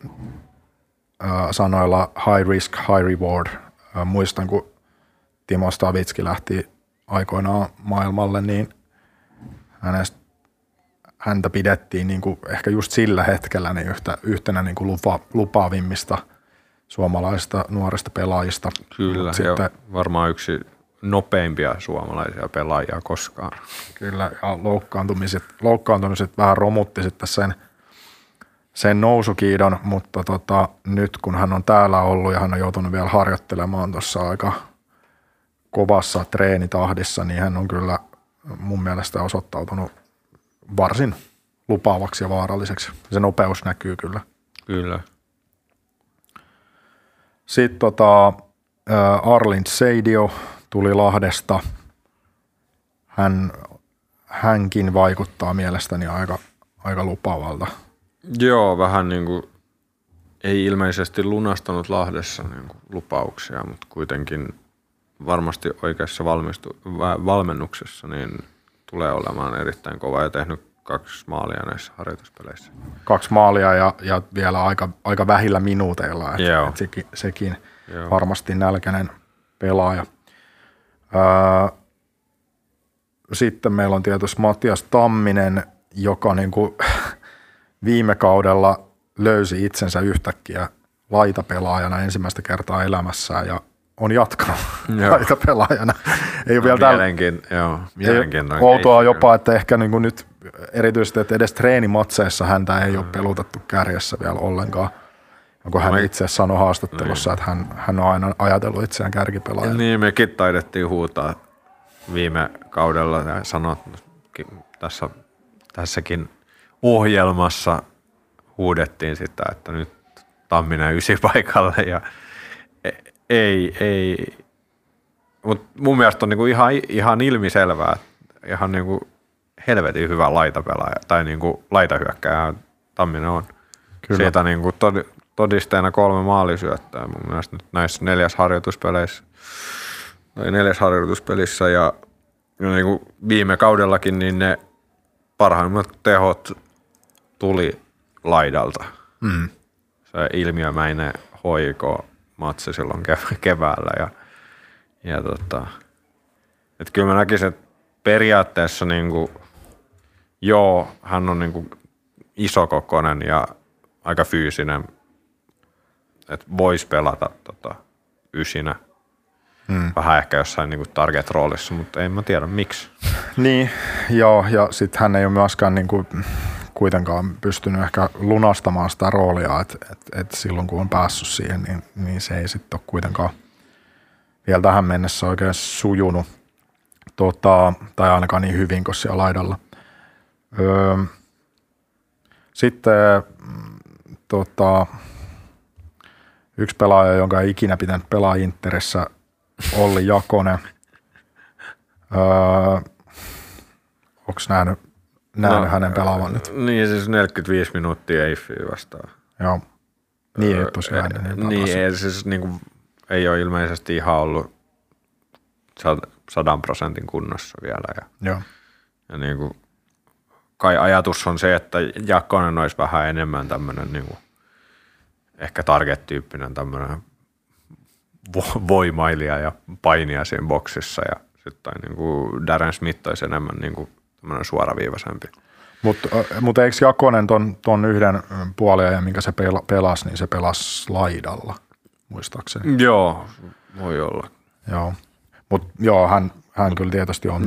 sanoilla high risk, high reward. Muistan, kun Timo Stavitski lähti aikoinaan maailmalle, niin häntä pidettiin niin kuin ehkä just sillä hetkellä niin yhtenä niin kuin lupaavimmista suomalaisista nuorista pelaajista. Kyllä, sitten varmaan yksi nopeimpia suomalaisia pelaajia koskaan. Kyllä, ja loukkaantumiset vähän romutti sitten sen nousukiidon, mutta nyt kun hän on täällä ollut ja hän on joutunut vielä harjoittelemaan tuossa aika kovassa treenitahdissa, niin hän on kyllä mun mielestä osoittautunut varsin lupaavaksi ja vaaralliseksi. Se nopeus näkyy kyllä. Kyllä. Sitten Arlind Sejdiu tuli Lahdesta. Hän hänkin vaikuttaa mielestäni aika lupaavalta. Joo, vähän niin kuin ei ilmeisesti lunastanut Lahdessa niin kuin lupauksia, mutta kuitenkin varmasti oikeassa valmennuksessa niin tulee olemaan erittäin kova ja tehnyt 2 maalia näissä harjoituspeleissä. 2 maalia ja vielä aika vähillä minuuteilla, että sekin joo. Varmasti nälkäinen pelaaja. Sitten meillä on tietysti Matias Tamminen, joka niin kuin viime kaudella löysi itsensä yhtäkkiä laitapelaajana ensimmäistä kertaa elämässään ja on jatkanut laitapelaajana. Ei vielä outoa jopa, että ehkä niin kuin nyt erityisesti, että edes treenimatseissa häntä ei ole pelutettu kärjessä vielä ollenkaan. Onko hän itse sanoi haastattelussa, että hän on aina ajatellut itseään kärkipelaajana. Niin, mekin taidettiin huutaa viime kaudella ja sanoa tässäkin ohjelmassa huudettiin sitä, että nyt Tamminen 9 paikalle ja ei. Mut mun mielestä on niinku ihan ilmiselvää, ihan niinku helvetin hyvä laitapelaaja tai niinku laitahyökkääjä Tamminen on. Kyllä. Siitä niinku todisteena 3 maalisyöttöä mun mielestä nyt näissä 4 harjoituspelissä ja niin kuin viime kaudellakin niin ne parhaimmat tehot tuli laidalta. Mm. Se ilmiömäinen HIK-matsi silloin keväällä ja että kyllä mä näkisin, että periaatteessa niin kuin, joo, hän on niin kuin isokokoinen ja aika fyysinen, että voisi pelata 9. Vähän ehkä jossain niin kuin target-roolissa, mutta en mä tiedä miksi. Niin, joo, ja sitten hän ei ole myöskään niin kuin kuitenkaan pystynyt ehkä lunastamaan sitä roolia, että silloin kun on päässyt siihen, niin se ei sitten ole kuitenkaan vielä tähän mennessä oikein sujunut, tai ainakaan niin hyvin kuin siellä laidalla. Sitten yksi pelaaja, jonka ei ikinä pitänyt pelaa Interissä, Olli Jaakkonen. Onks nähnyt hänen pelaavan nyt? Niin, siis 45 minuuttia Eiffiä vastaan. Joo, niin ei tosiaan. Niin, ei, siis, niin kuin, ei ole ilmeisesti ihan ollut 100% kunnossa vielä. Joo. Ja niin kuin, kai ajatus on se, että Jaakkonen olisi vähän enemmän tämmöinen niin kuin, ehkä target-tyyppinen tämmöinen voimailija ja painia siinä boksissa ja sitten niinku Darren Smith olisi enemmän niinku tämmöinen suoraviivaisempi. Mutta eikö Jaakkonen ton 1 puolia, minkä se pelasi, niin se pelasi laidalla, muistaakseni? Joo, voi olla. Joo, mutta joo, hän kyllä tietysti on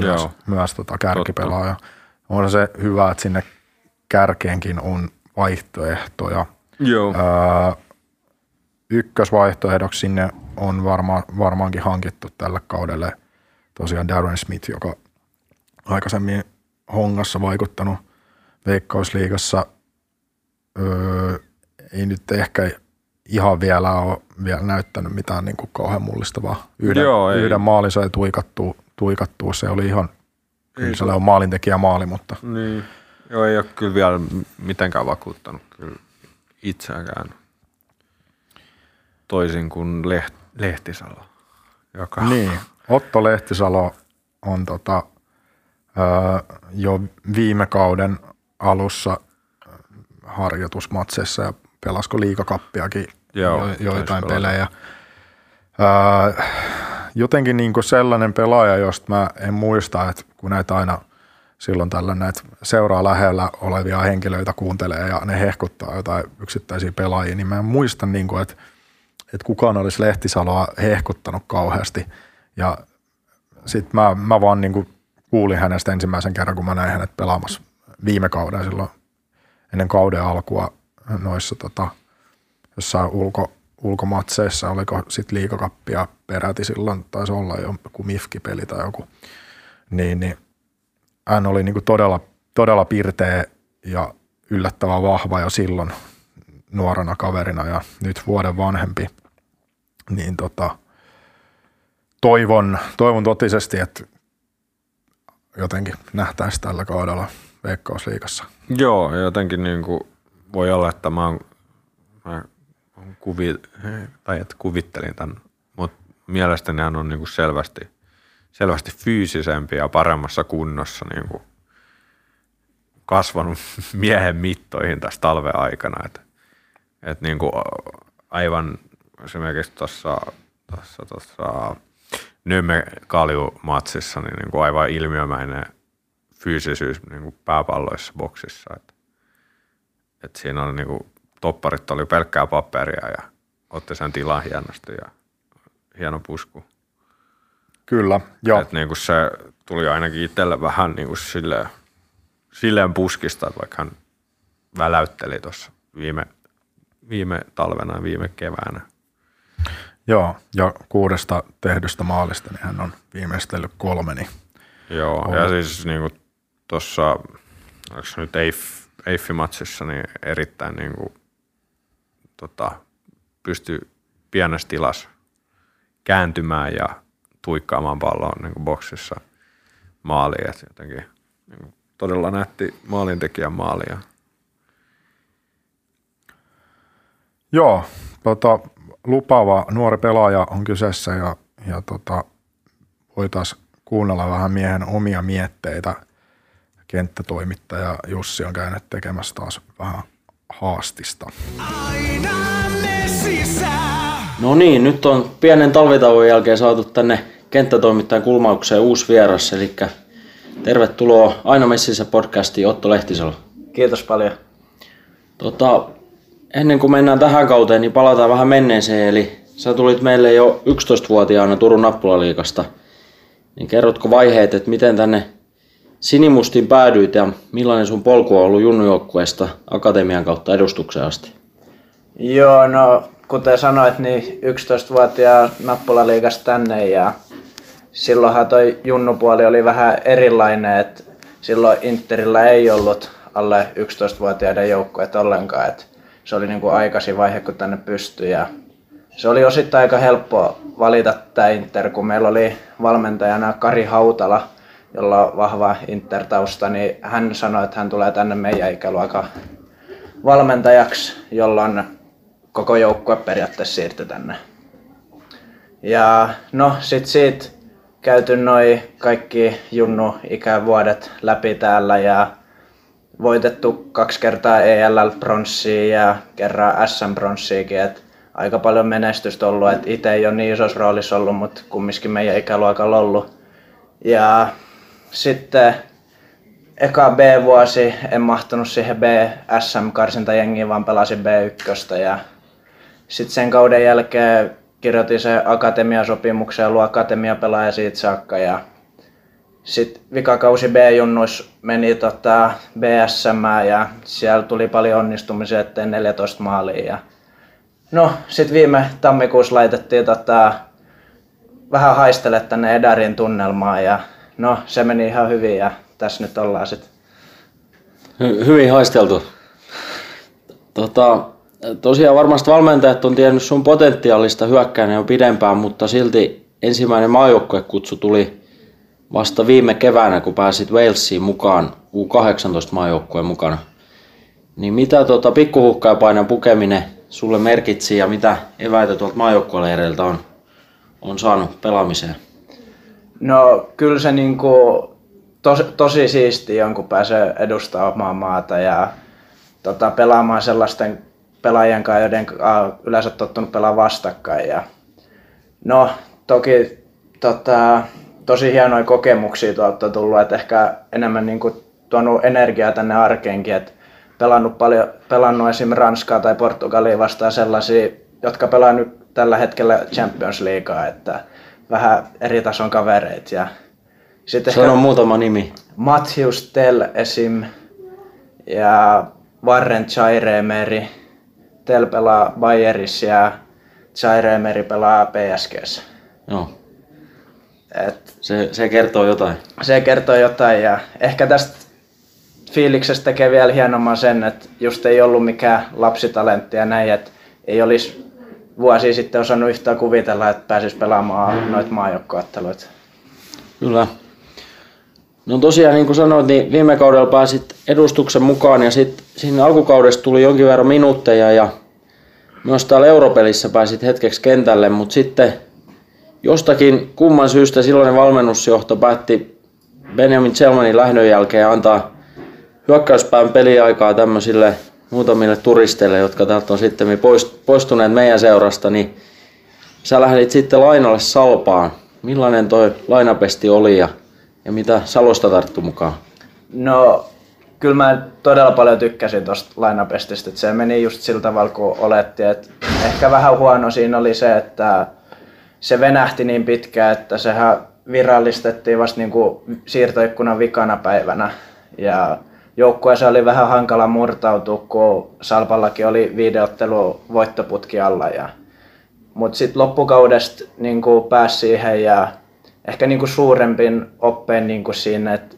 myös kärkipelaaja. On se hyvä, että sinne kärkeenkin on vaihtoehtoja. Joo. Ykkösvaihtoehdoksi sinne on varmaankin hankittu tällä kaudelle tosiaan Darren Smith, joka aikaisemmin hongassa vaikuttanut Veikkausliigassa. Ei nyt ehkä ihan vielä näyttänyt mitään niin kuin kauhean mullistavaa. Yhden maalin sai tuikattua. Se oli ihan, kyllä se on maalintekijämaali, mutta... Niin. Joo, ei ole kyllä vielä mitenkään vakuuttanut kyllä itseäkään. Toisin kuin Lehtisalo. Joka... Niin, Otto Lehtisalo on jo viime kauden alussa harjoitusmatseissa ja pelasko liigakappiakin joitain pelejä. Jotenkin niin kuin sellainen pelaaja, josta mä en muista, että kun näitä aina silloin tällöin näitä seuraa lähellä olevia henkilöitä kuuntelee ja ne hehkuttaa jotain yksittäisiä pelaajia, niin mä en muista niin kuin, että kukaan olisi Lehtisaloa hehkuttanut kauheasti. Ja sitten mä vaan niin kuin kuulin hänestä ensimmäisen kerran, kun mä näin hänet pelaamassa viime kauden silloin ennen kauden alkua noissa jossain ulkomatseissa, oliko sitten liigakappia peräti silloin, taisi olla joku MIFK-peli tai joku, niin hän oli niin kuin todella pirteä ja yllättävän vahva jo silloin nuorena kaverina ja nyt vuoden vanhempi, niin toivon totisesti, että jotenkin nähtäisi tällä kaudella Veikkausliigassa. Joo, jotenkin niin kuin voi olla, että mä kuvittelin tämän, mutta mielestäni hän on niin kuin selvästi fyysisempi ja paremmassa kunnossa niin kuin kasvanut miehen mittoihin tässä talven aikana. Et niin kuin aivan esimerkiksi tuossa Nöme-Kalju-matsissa niin niinku aivan ilmiömäinen fyysisyys niinku pääpalloissa boksissa. Et siinä on niinku topparit oli pelkkää paperia ja otti sen tilan hienosti ja hieno pusku. Kyllä, joo. Et niinku se tuli ainakin itselle vähän niinku silleen puskista, että vaikka hän väläytteli tuossa viime talvena, viime keväänä. Joo, ja 6 tehdystä maalista niin hän on viimeistellyt 3. Niin joo, on. Ja siis niinku tuossa, onko nyt Eiffi-matsissa, niin erittäin niinku, pystyi pienessä tilassa kääntymään ja tuikkaamaan palloon niinku boksissa maaliin. Et jotenkin niinku, todella nähti maalintekijän maalia. Joo, lupaava nuori pelaaja on kyseessä ja voitaisiin kuunnella vähän miehen omia mietteitä. Kenttätoimittaja Jussi on käynyt tekemässä taas vähän haastista. No niin, nyt on pienen talvitauon jälkeen saatu tänne kenttätoimittajan kulmaukseen uusi vieras. Eli tervetuloa Aina messissä -podcastiin Otto Lehtisalo. Kiitos paljon. Ennen kuin mennään tähän kauteen, niin palataan vähän menneeseen. Eli sä tulit meille jo 11-vuotiaana Turun Nappulaliigasta. Niin kerrotko vaiheet, että miten tänne sinimustiin päädyit ja millainen sun polku on ollut junnujoukkueesta akatemian kautta edustukseen asti? Joo, no kuten sanoit, niin 11-vuotiaan Nappulaliigasta tänne ja silloinhan toi junnupuoli oli vähän erilainen. Että silloin Interillä ei ollut alle 11-vuotiaiden joukkueet ollenkaan. Se oli niin kuin aikaisin vaihe, kun tänne pystyi ja se oli osittain aika helppoa valita tämä Inter, kun meillä oli valmentajana Kari Hautala, jolla on vahva Inter-tausta, niin hän sanoi, että hän tulee tänne meidän ikäluokan valmentajaksi, jolloin koko joukkue periaatteessa siirtyi tänne. Ja no sit siitä käyty noi kaikki junnu-ikävuodet läpi täällä ja voitettu 2 kertaa ELL-bronssia ja kerran SM-bronssiakin, että aika paljon menestystä ollut, että itse ei ole niin isossa roolissa ollut, mutta kumminkin meidän ikäluokalla ollut. Ja sitten eka B-vuosi en mahtunut siihen B-SM-karsintajengiin, vaan pelasin B1:stä ja sitten sen kauden jälkeen kirjoitin sen akatemiasopimuksen ja luo akatemiapelaaja siitä saakka. Ja sitten vikakausi B-junnuissa meni BSM:ään ja siellä tuli paljon onnistumisia, ettei 14 maalia. Ja no, sitten viime tammikuussa laitettiin vähän haistele tänne Edarin tunnelmaan ja no, se meni ihan hyvin ja tässä nyt ollaan sitten. Hyvin haisteltu. Tosiaan varmasti valmentajat on tiennyt sun potentiaalista hyökkäänä jo pidempään, mutta silti ensimmäinen maajoukkuekutsu tuli vasta viime keväänä, kun pääsit Walesiin mukaan, U18-maajoukkueen mukana. Niin mitä pikkuhuhkajapainan pukeminen sulle merkitsi ja mitä eväitä tuolta maajoukkueleireiltä on saanut pelaamiseen? No kyllä se niinku tosi siistiä on, kun pääsee edustamaan omaa maata ja pelaamaan sellaisten pelaajien kanssa, joiden yleensä tottunut pelaa vastakkain. Ja no toki tosi hienoja kokemuksia tuolta on tullut, että ehkä enemmän niin kuin tuonut energiaa tänne arkeenkin, että pelannut esim. Ranskaa tai Portugalia vastaan sellaisia, jotka pelaa nyt tällä hetkellä Champions Leaguea, että vähän eri tason kavereita. Ja sitten sano muutama nimi. Matheus Tell esim. Ja Warren Chairemeri. Tell pelaa Bayerissa ja Chairemeri pelaa PSG:ssä. Joo. Se kertoo jotain. Se kertoo jotain ja ehkä tästä fiiliksestä tekee vielä hienomman sen, että just ei ollut mikään lapsitalentti ja näin, että ei olisi vuosia sitten osannut yhtään kuvitella, että pääsisi pelaamaan noita maajoukkueotteluita. Kyllä. No tosiaan, niin kuin sanoit, niin viime kaudella pääsit edustuksen mukaan ja sitten siinä alkukaudessa tuli jonkin verran minuutteja ja myös täällä Europelissä pääsit hetkeksi kentälle, mutta sitten jostakin kumman syystä silloinen valmennusjohto päätti Benjamin Zellmanin lähdön jälkeen antaa hyökkäyspään peliaikaa tämmöisille muutamille turisteille, jotka täältä on sitten poistuneet meidän seurasta, niin sä lähdit sitten lainalle Salpaan. Millainen toi lainapesti oli ja mitä Salosta tarttu mukaan? No, kyllä mä todella paljon tykkäsin tosta lainapestistä. Se meni just sillä tavalla, kun olettiin. Et ehkä vähän huono siinä oli se, että se venähti niin pitkään, että sehän virallistettiin vasta niinku siirtoikkunan vikana päivänä. Ja joukkueessa oli vähän hankala murtautua, kun Salpallakin oli 5 ottelua voittoputki alla. Mutta sitten loppukaudesta niinku pääsi siihen ja ehkä niinku suurempin oppeen niinku siinä, että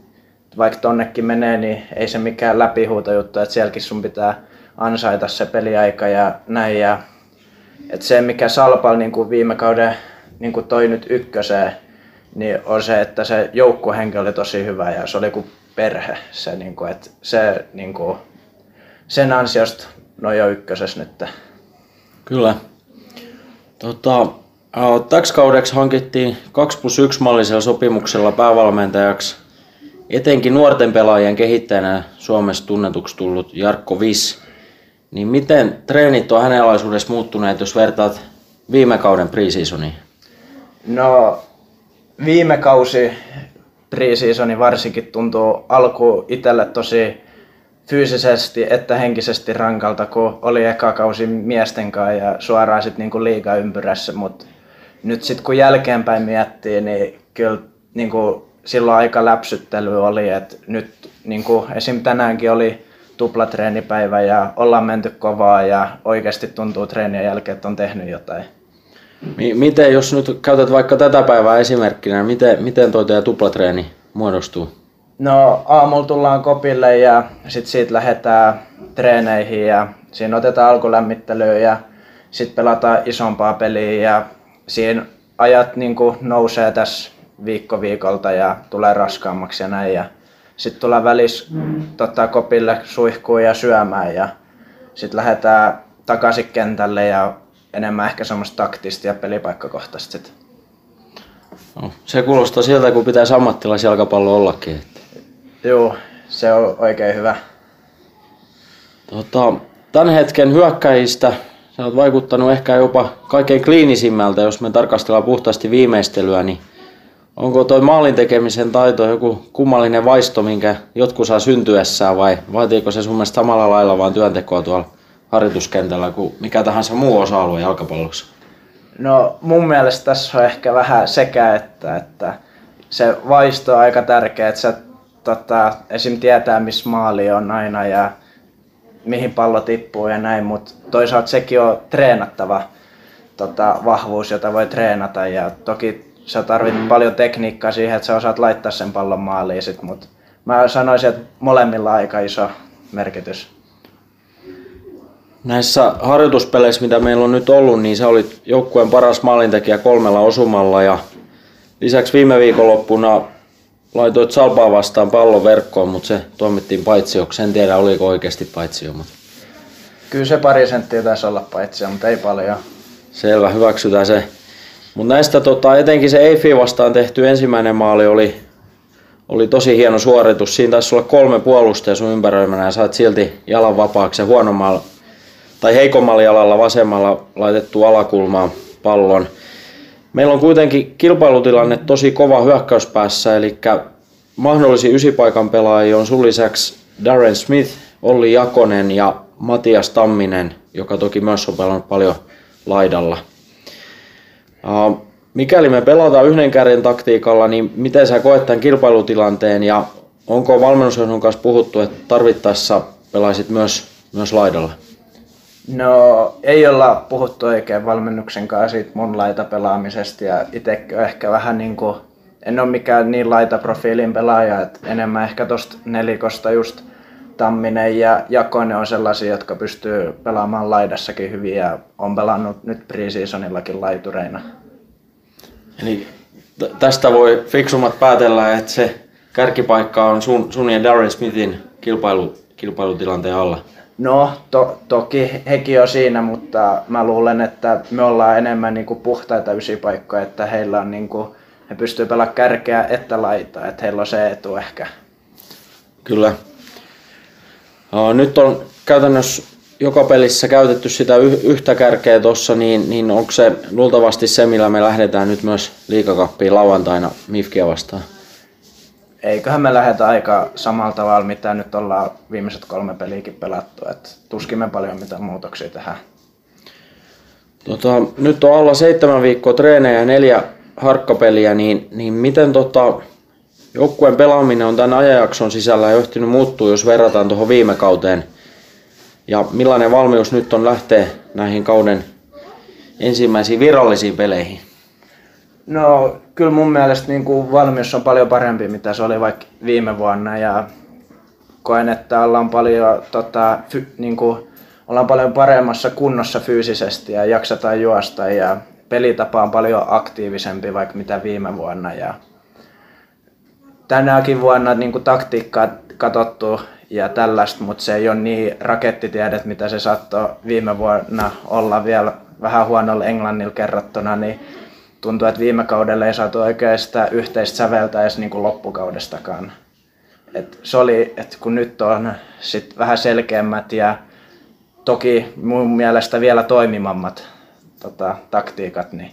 vaikka tonnekin menee, niin ei se mikään läpihuutojuttu, että sielläkin sun pitää ansaita se peliaika ja näin. Ja, et se, mikä Salpal niinku viime kauden niinku toi nyt ykköseen, niin on se, että se joukkuehenki oli tosi hyvä ja se oli kuin perhe. Se, niinku, et se, niinku, sen ansiosta no jo ykkösessä nyt. Kyllä. Täksi kaudeksi hankittiin 2+1-mallisella sopimuksella päävalmentajaksi etenkin nuorten pelaajien kehittäjänä Suomessa tunnetuksi tullut Jarkko Viss. Niin miten treenit on hänen alaisuudessa muuttuneet, jos vertaat viime kauden pre-seasoniin? No, viime kausi pre-seasoni varsinkin tuntuu alkuun itselle tosi fyysisesti että henkisesti rankalta, kun oli eka kausi miesten kanssa ja suoraan sitten niinku liigaympyrässä, mutta nyt sitten kun jälkeenpäin miettii, niin kyllä niinku silloin aika läpsyttely oli, että nyt niinku esim. Tänäänkin oli tuplatreenipäivä ja ollaan menty kovaa ja oikeasti tuntuu treenien jälkeen, että on tehnyt jotain. Miten, jos nyt käytät vaikka tätä päivää esimerkkinä, miten tuo teidän tuplatreeni muodostuu? No, aamulla tullaan kopille ja sitten siitä lähdetään treeneihin ja siinä otetaan alkulämmittelyä ja sitten pelataan isompaa peliä ja siinä ajat niinku nousee tässä viikko viikolta ja tulee raskaammaksi ja näin ja sitten tullaan välissä kopille suihkuun ja syömään ja sitten lähdetään takaisin kentälle ja enemmän ehkä semmoista taktista ja pelipaikkakohtaista sitten. No, se kuulostaa siltä, kun pitäisi ammattilaisjalkapallo ollakin. Että. Joo, se on oikein hyvä. Tämän hetken hyökkäjistä sä oot vaikuttanut ehkä jopa kaikkein kliinisimmältä, jos me tarkastellaan puhtaasti viimeistelyä, niin onko toi maalin tekemisen taito joku kummallinen vaisto, minkä jotkut saa syntyessään vai vaatiiko se sun mielestä samalla lailla vaan työntekoa tuolla harjoituskentällä kuin mikä tahansa muu osa-alue jalkapallossa? No mun mielestä tässä on ehkä vähän sekä, että se vaisto on aika tärkeä, että sä esim. Tietää missä maali on aina ja mihin pallo tippuu ja näin, mutta toisaalta sekin on treenattava vahvuus, jota voi treenata ja toki sä tarvit paljon tekniikkaa siihen, että sä osaat laittaa sen pallon maaliin sit, mutta mä sanoisin, että molemmilla on aika iso merkitys. Näissä harjoituspeleissä, mitä meillä on nyt ollut, niin sä olit joukkueen paras maalintekijä 3 osumalla ja lisäksi viime viikonloppuna laitoit Salpaa vastaan pallon verkkoon, mutta se tuomittiin paitsioksi. En tiedä, oliko oikeasti paitsio. Mutta kyllä se pari senttiä taisi olla paitsio, mutta ei paljon. Selvä, hyväksytään se. Mutta näistä etenkin se Eiffi vastaan tehty ensimmäinen maali oli tosi hieno suoritus. Siinä taisi olla 3 puolustajaa sun ympäröimänä ja saat silti jalan vapaaksi huonommalla tai heikommalla jalalla vasemmalla laitettu alakulmaan pallon. Meillä on kuitenkin kilpailutilanne tosi kova hyökkäyspäässä, eli mahdollisia 9-paikan pelaajia on sun lisäksi Darren Smith, Olli Jaakkonen ja Matias Tamminen, joka toki myös on pelannut paljon laidalla. Mikäli me pelataan yhden kärjen taktiikalla, niin miten sä koet tämän kilpailutilanteen ja onko valmennusjohdon kanssa puhuttu, että tarvittaessa pelaisit myös laidalla? No, ei olla puhuttu oikein valmennuksen kanssa siitä mun laitapelaamisesta ja itsekin ehkä vähän niinku, en ole mikään niin laitaprofiilin pelaaja, että enemmän ehkä tosta nelikosta just Tamminen ja Jaakkonen on sellaisia, jotka pystyy pelaamaan laidassakin hyvin ja on pelannut nyt pre-seasonillakin laitureina. Eli tästä voi fiksummat päätellä, että se kärkipaikka on sun ja Darren Smithin kilpailutilanteen alla? No, toki hekin on siinä, mutta mä luulen, että me ollaan enemmän niinku puhtaita ysipaikkoja, että heillä on niinku, he pystyy pelaamaan kärkeä että laitaa, että heillä on se etu ehkä. Kyllä. Nyt on käytännössä joka pelissä käytetty sitä yhtä kärkeä tuossa, niin onko se luultavasti se, millä me lähdetään nyt myös liigakappiin lauantaina MIFK:ia vastaan? Eiköhän me lähdetä aika samalla tavalla, mitä nyt ollaan viimeiset 3 peliäkin pelattu. Et tuskin me paljon mitään muutoksia tehdään. Nyt on alla 7 viikkoa treenejä ja 4 harkkapeliä, niin miten joukkueen pelaaminen on tämän ajanjakson sisällä ehtinyt muuttua, jos verrataan tuohon viime kauteen? Ja millainen valmius nyt on lähteä näihin kauden ensimmäisiin virallisiin peleihin? No, kyllä mun mielestä niin valmius on paljon parempi, mitä se oli vaikka viime vuonna, ja koen, että ollaan paljon, ollaan paljon paremmassa kunnossa fyysisesti ja jaksataan juosta ja pelitapa on paljon aktiivisempi vaikka mitä viime vuonna. Ja tänäkin vuonna niin taktiikkaa katsottu ja tällaista, mutta se ei ole niin rakettitiedet, mitä se saattoi viime vuonna olla vielä vähän huonolla englannilla kerrottuna, niin tuntuu, että viime kaudella ei saatu oikein sitä yhteistä säveltä edes niin kuin loppukaudestakaan. Et kun nyt on sit vähän selkeämmät ja toki mun mielestä vielä toimivammat taktiikat, niin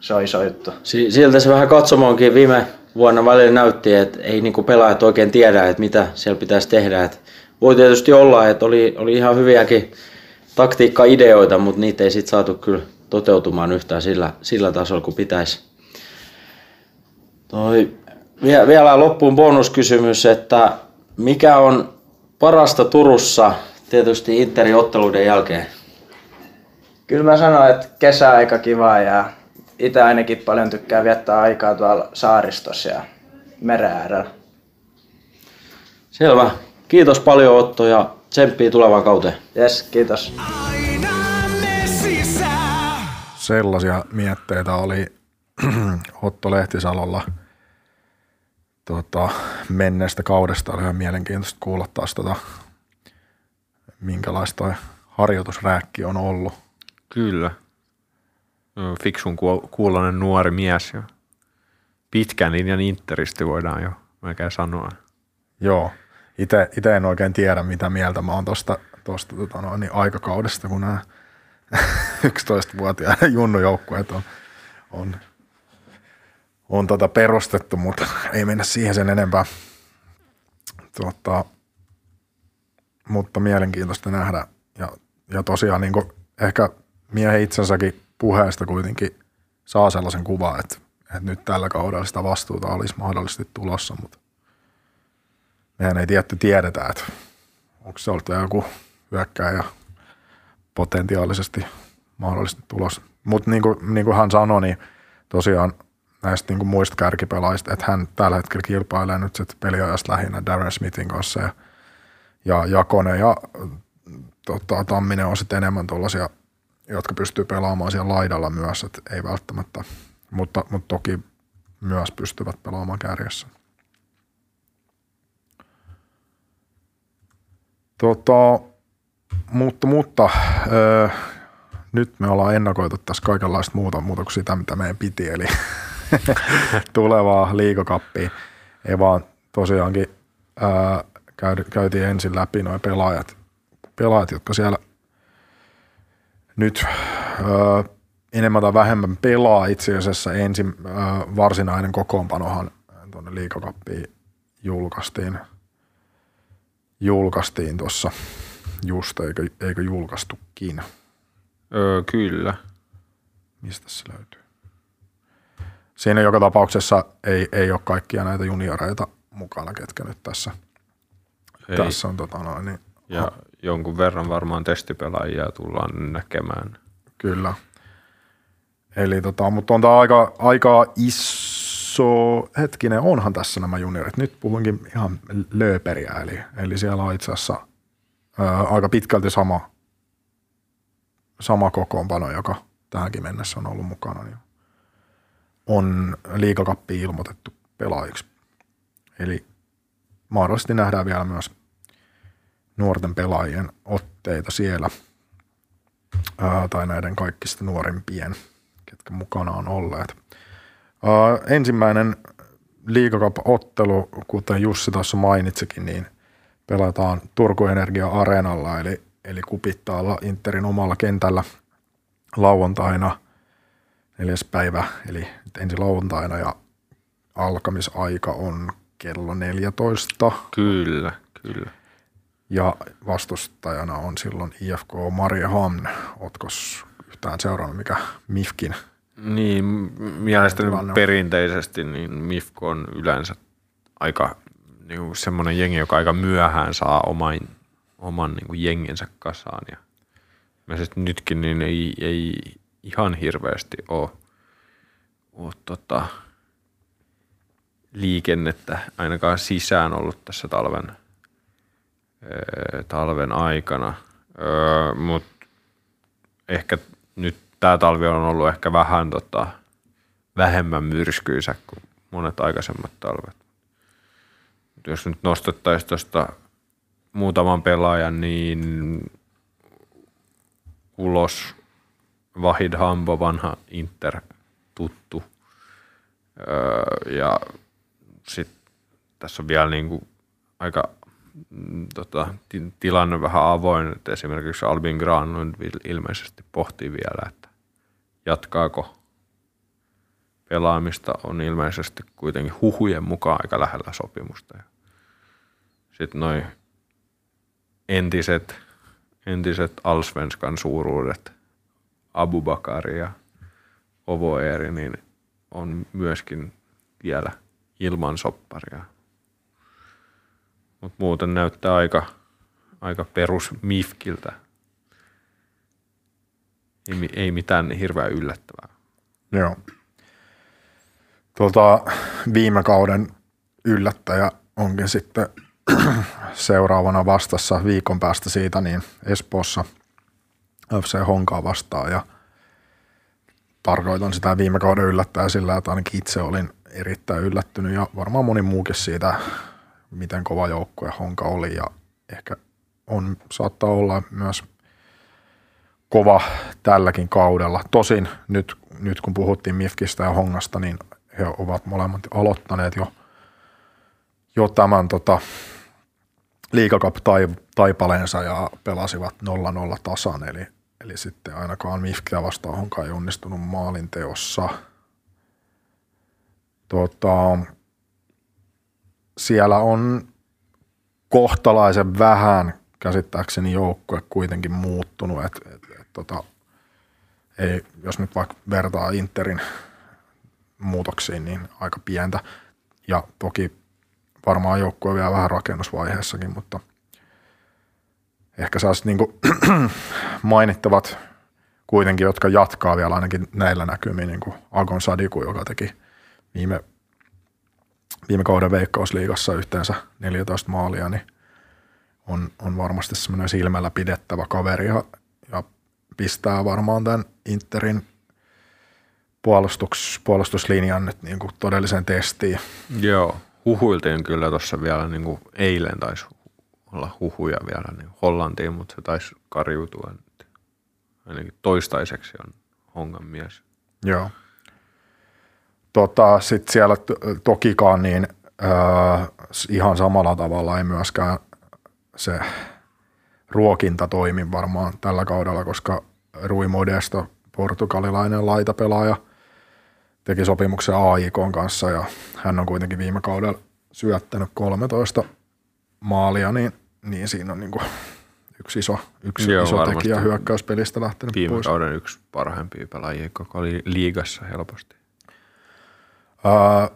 se on iso juttu. Siltä se vähän katsomaankin viime vuonna välillä näytti, että ei niin kuin pelaajat oikein tiedä, että mitä siellä pitäisi tehdä. Et voi tietysti olla, että oli ihan hyviäkin taktiikka-ideoita, mutta niitä ei sitten saatu kyllä toteutumaan yhtään sillä tasolla, kun pitäisi. Vielä loppuun bonuskysymys, että mikä on parasta Turussa tietysti Interin otteluiden jälkeen? Kyllä mä sanon, että kesä aika kivaa ja itse ainakin paljon tykkää viettää aikaa tuolla saaristossa ja meren äärellä. Selvä. Kiitos paljon Otto ja tsemppiä tulevaan kauteen. Jes, kiitos. Sellaisia mietteitä oli Otto Lehtisalolla menneestä kaudesta. Oli ihan mielenkiintoista kuulla taas, minkälaista toi harjoitusrääkki on ollut. Kyllä. Fiksun kuulonen nuori mies. Ja pitkän linjan interisti voidaan jo melkein sanoa. Joo. Itse en oikein tiedä, mitä mieltä mä oon tosta aikakaudesta, kun nämä 11-vuotiaiden junnujoukkueet on perustettu, mutta ei mennä siihen sen enempää. Mutta mielenkiintoista nähdä. Ja tosiaan niin kuin ehkä miehen itsensäkin puheesta kuitenkin saa sellaisen kuvan, että nyt tällä kaudella sitä vastuuta olisi mahdollisesti tulossa, mutta mehän ei tiedetä, että onko se ollut joku hyökkääjä potentiaalisesti mahdollisesti tulos. Mutta niin kuin hän sanoi, niin tosiaan näistä niin kuin muista kärkipelaajista, että hän tällä hetkellä kilpailee nyt sit peliajasta lähinnä Darren Smithin kanssa ja Jakonen ja Tamminen on sitten enemmän tuollaisia, jotka pystyy pelaamaan siellä laidalla myös, et ei välttämättä, mutta toki myös pystyvät pelaamaan kärjessä. Mutta nyt me ollaan ennakoitu tässä kaikenlaista muuta kuin sitä, mitä meidän piti, eli tulevaa liigakappia. Ei vaan tosiaankin käytiin ensin läpi nuo pelaajat, jotka siellä nyt enemmän tai vähemmän pelaa. Itse asiassa ensin varsinainen kokoonpanohan tuonne liigakappiin julkaistiin tuossa. Just, eikö julkaistukin? Kyllä. Mistä se löytyy? Siinä joka tapauksessa ei ole kaikkia näitä junioreita mukana, ketkä nyt tässä on niin. Ja jonkun verran varmaan testipelaajia tullaan näkemään. Kyllä. Eli mutta on tämä aika iso, hetkinen, onhan tässä nämä juniorit. Nyt puhuinkin ihan lööperiä, eli siellä on itse asiassa aika pitkälti sama kokoonpano, joka tähänkin mennessä on ollut mukana, niin on liigakappiin ilmoitettu pelaajiksi. Eli mahdollisesti nähdään vielä myös nuorten pelaajien otteita siellä, tai näiden kaikista nuorimpien, ketkä mukana on olleet. Ensimmäinen liigakauppa-ottelu, kuten Jussi tuossa mainitsikin, niin pelataan Turku Energia-areenalla, eli Kupittaalla Interin omalla kentällä lauantaina 4. päivä, eli ensi lauantaina, ja alkamisaika on kello 14. Kyllä, kyllä. Ja vastustajana on silloin IFK Mariehamn. Ootko yhtään seurannut, mikä MIFKin? Niin, mielestäni perinteisesti niin MIFK on yleensä aika niin semmoinen jengi, joka aika myöhään saa oman niin jengensä kasaan. Ja nytkin niin ei ihan hirveästi ole liikennettä ainakaan sisään ollut tässä talven aikana, mutta ehkä nyt tämä talvi on ollut ehkä vähän vähemmän myrskyisä kuin monet aikaisemmat talvet. Jos nyt nostettaisiin tuosta muutaman pelaajan, niin ulos Vahid Hambo, vanha Inter tuttu, ja sitten tässä on vielä niinku aika tilanne vähän avoin, että esimerkiksi Albin Granlund ilmeisesti pohtii vielä, että jatkaako pelaamista, on ilmeisesti kuitenkin huhujen mukaan aika lähellä sopimusta. Sitten noi entiset Allsvenskan suuruudet, Abubakari ja Ovoeri, niin on myöskin vielä ilman sopparia. Mutta muuten näyttää aika perus MIFKiltä. Ei mitään hirveän yllättävää. Joo. Viime kauden yllättäjä onkin sitten seuraavana vastassa viikon päästä siitä, niin Espoossa FC Honkaa vastaan. Ja tarkoitan sitä viime kauden yllättäjä sillä, että ainakin itse olin erittäin yllättynyt ja varmaan moni muukin siitä, miten kova joukkue Honka oli, ja ehkä saattaa olla myös kova tälläkin kaudella. Tosin nyt kun puhuttiin MIFKistä ja Hongasta, niin he ovat molemmat aloittaneet jo tämän Liiga Cup-taipaleensa ja pelasivat 0-0 tasan, eli sitten ainakaan MIFKiä vastaan Honka ei onnistunut maalinteossa. Siellä on kohtalaisen vähän käsittääkseni joukkue kuitenkin muuttunut. Ei, jos nyt vaikka vertaa Interin muutoksiin, niin aika pientä. Ja toki varmaan joukkue vielä vähän rakennusvaiheessakin, mutta ehkä sellaiset niinku mainittavat kuitenkin, jotka jatkaa vielä ainakin näillä näkymiin, niin kuin Agon Sadiku, joka teki viime kauden Veikkausliigassa yhteensä 14 maalia, niin on varmasti semmoinen silmällä pidettävä kaveri ja pistää varmaan tämän Interin puolustuslinjan nyt niin kuin todelliseen testiin. Joo, huhuiltiin kyllä tuossa vielä niin kuin eilen, taisi olla huhuja vielä niin Hollantiin, mutta se taisi kariutua nyt. Ainakin toistaiseksi on Hongan mies. Joo. Sitten siellä tokikaan niin ihan samalla tavalla ei myöskään se ruokinta toimi varmaan tällä kaudella, koska Rui Modesto, portugalilainen laitapelaaja, teki sopimuksen AIK:n kanssa ja hän on kuitenkin viime kaudella syöttänyt 13 maalia, niin siinä on niin kuin yksi iso tekijä hyökkäyspelistä lähtenyt viime pois. Viime kauden yksi parhaimpia pelaajia koko liigassa helposti.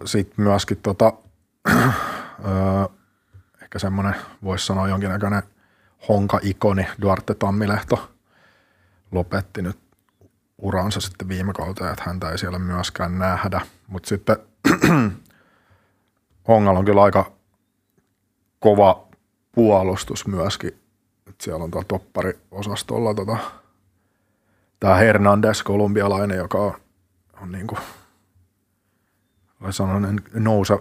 Sitten myöskin ehkä semmoinen, voisi sanoa jonkinnäköinen Honka-ikoni Duarte Tammilehto lopetti nyt uransa sitten viime kautta, että häntä ei siellä myöskään nähdä. Mutta sitten Hongalla on kyllä aika kova puolustus myöskin. Et siellä on tuolla toppariosastolla tämä Hernandez, kolumbialainen, joka on niinku sellainen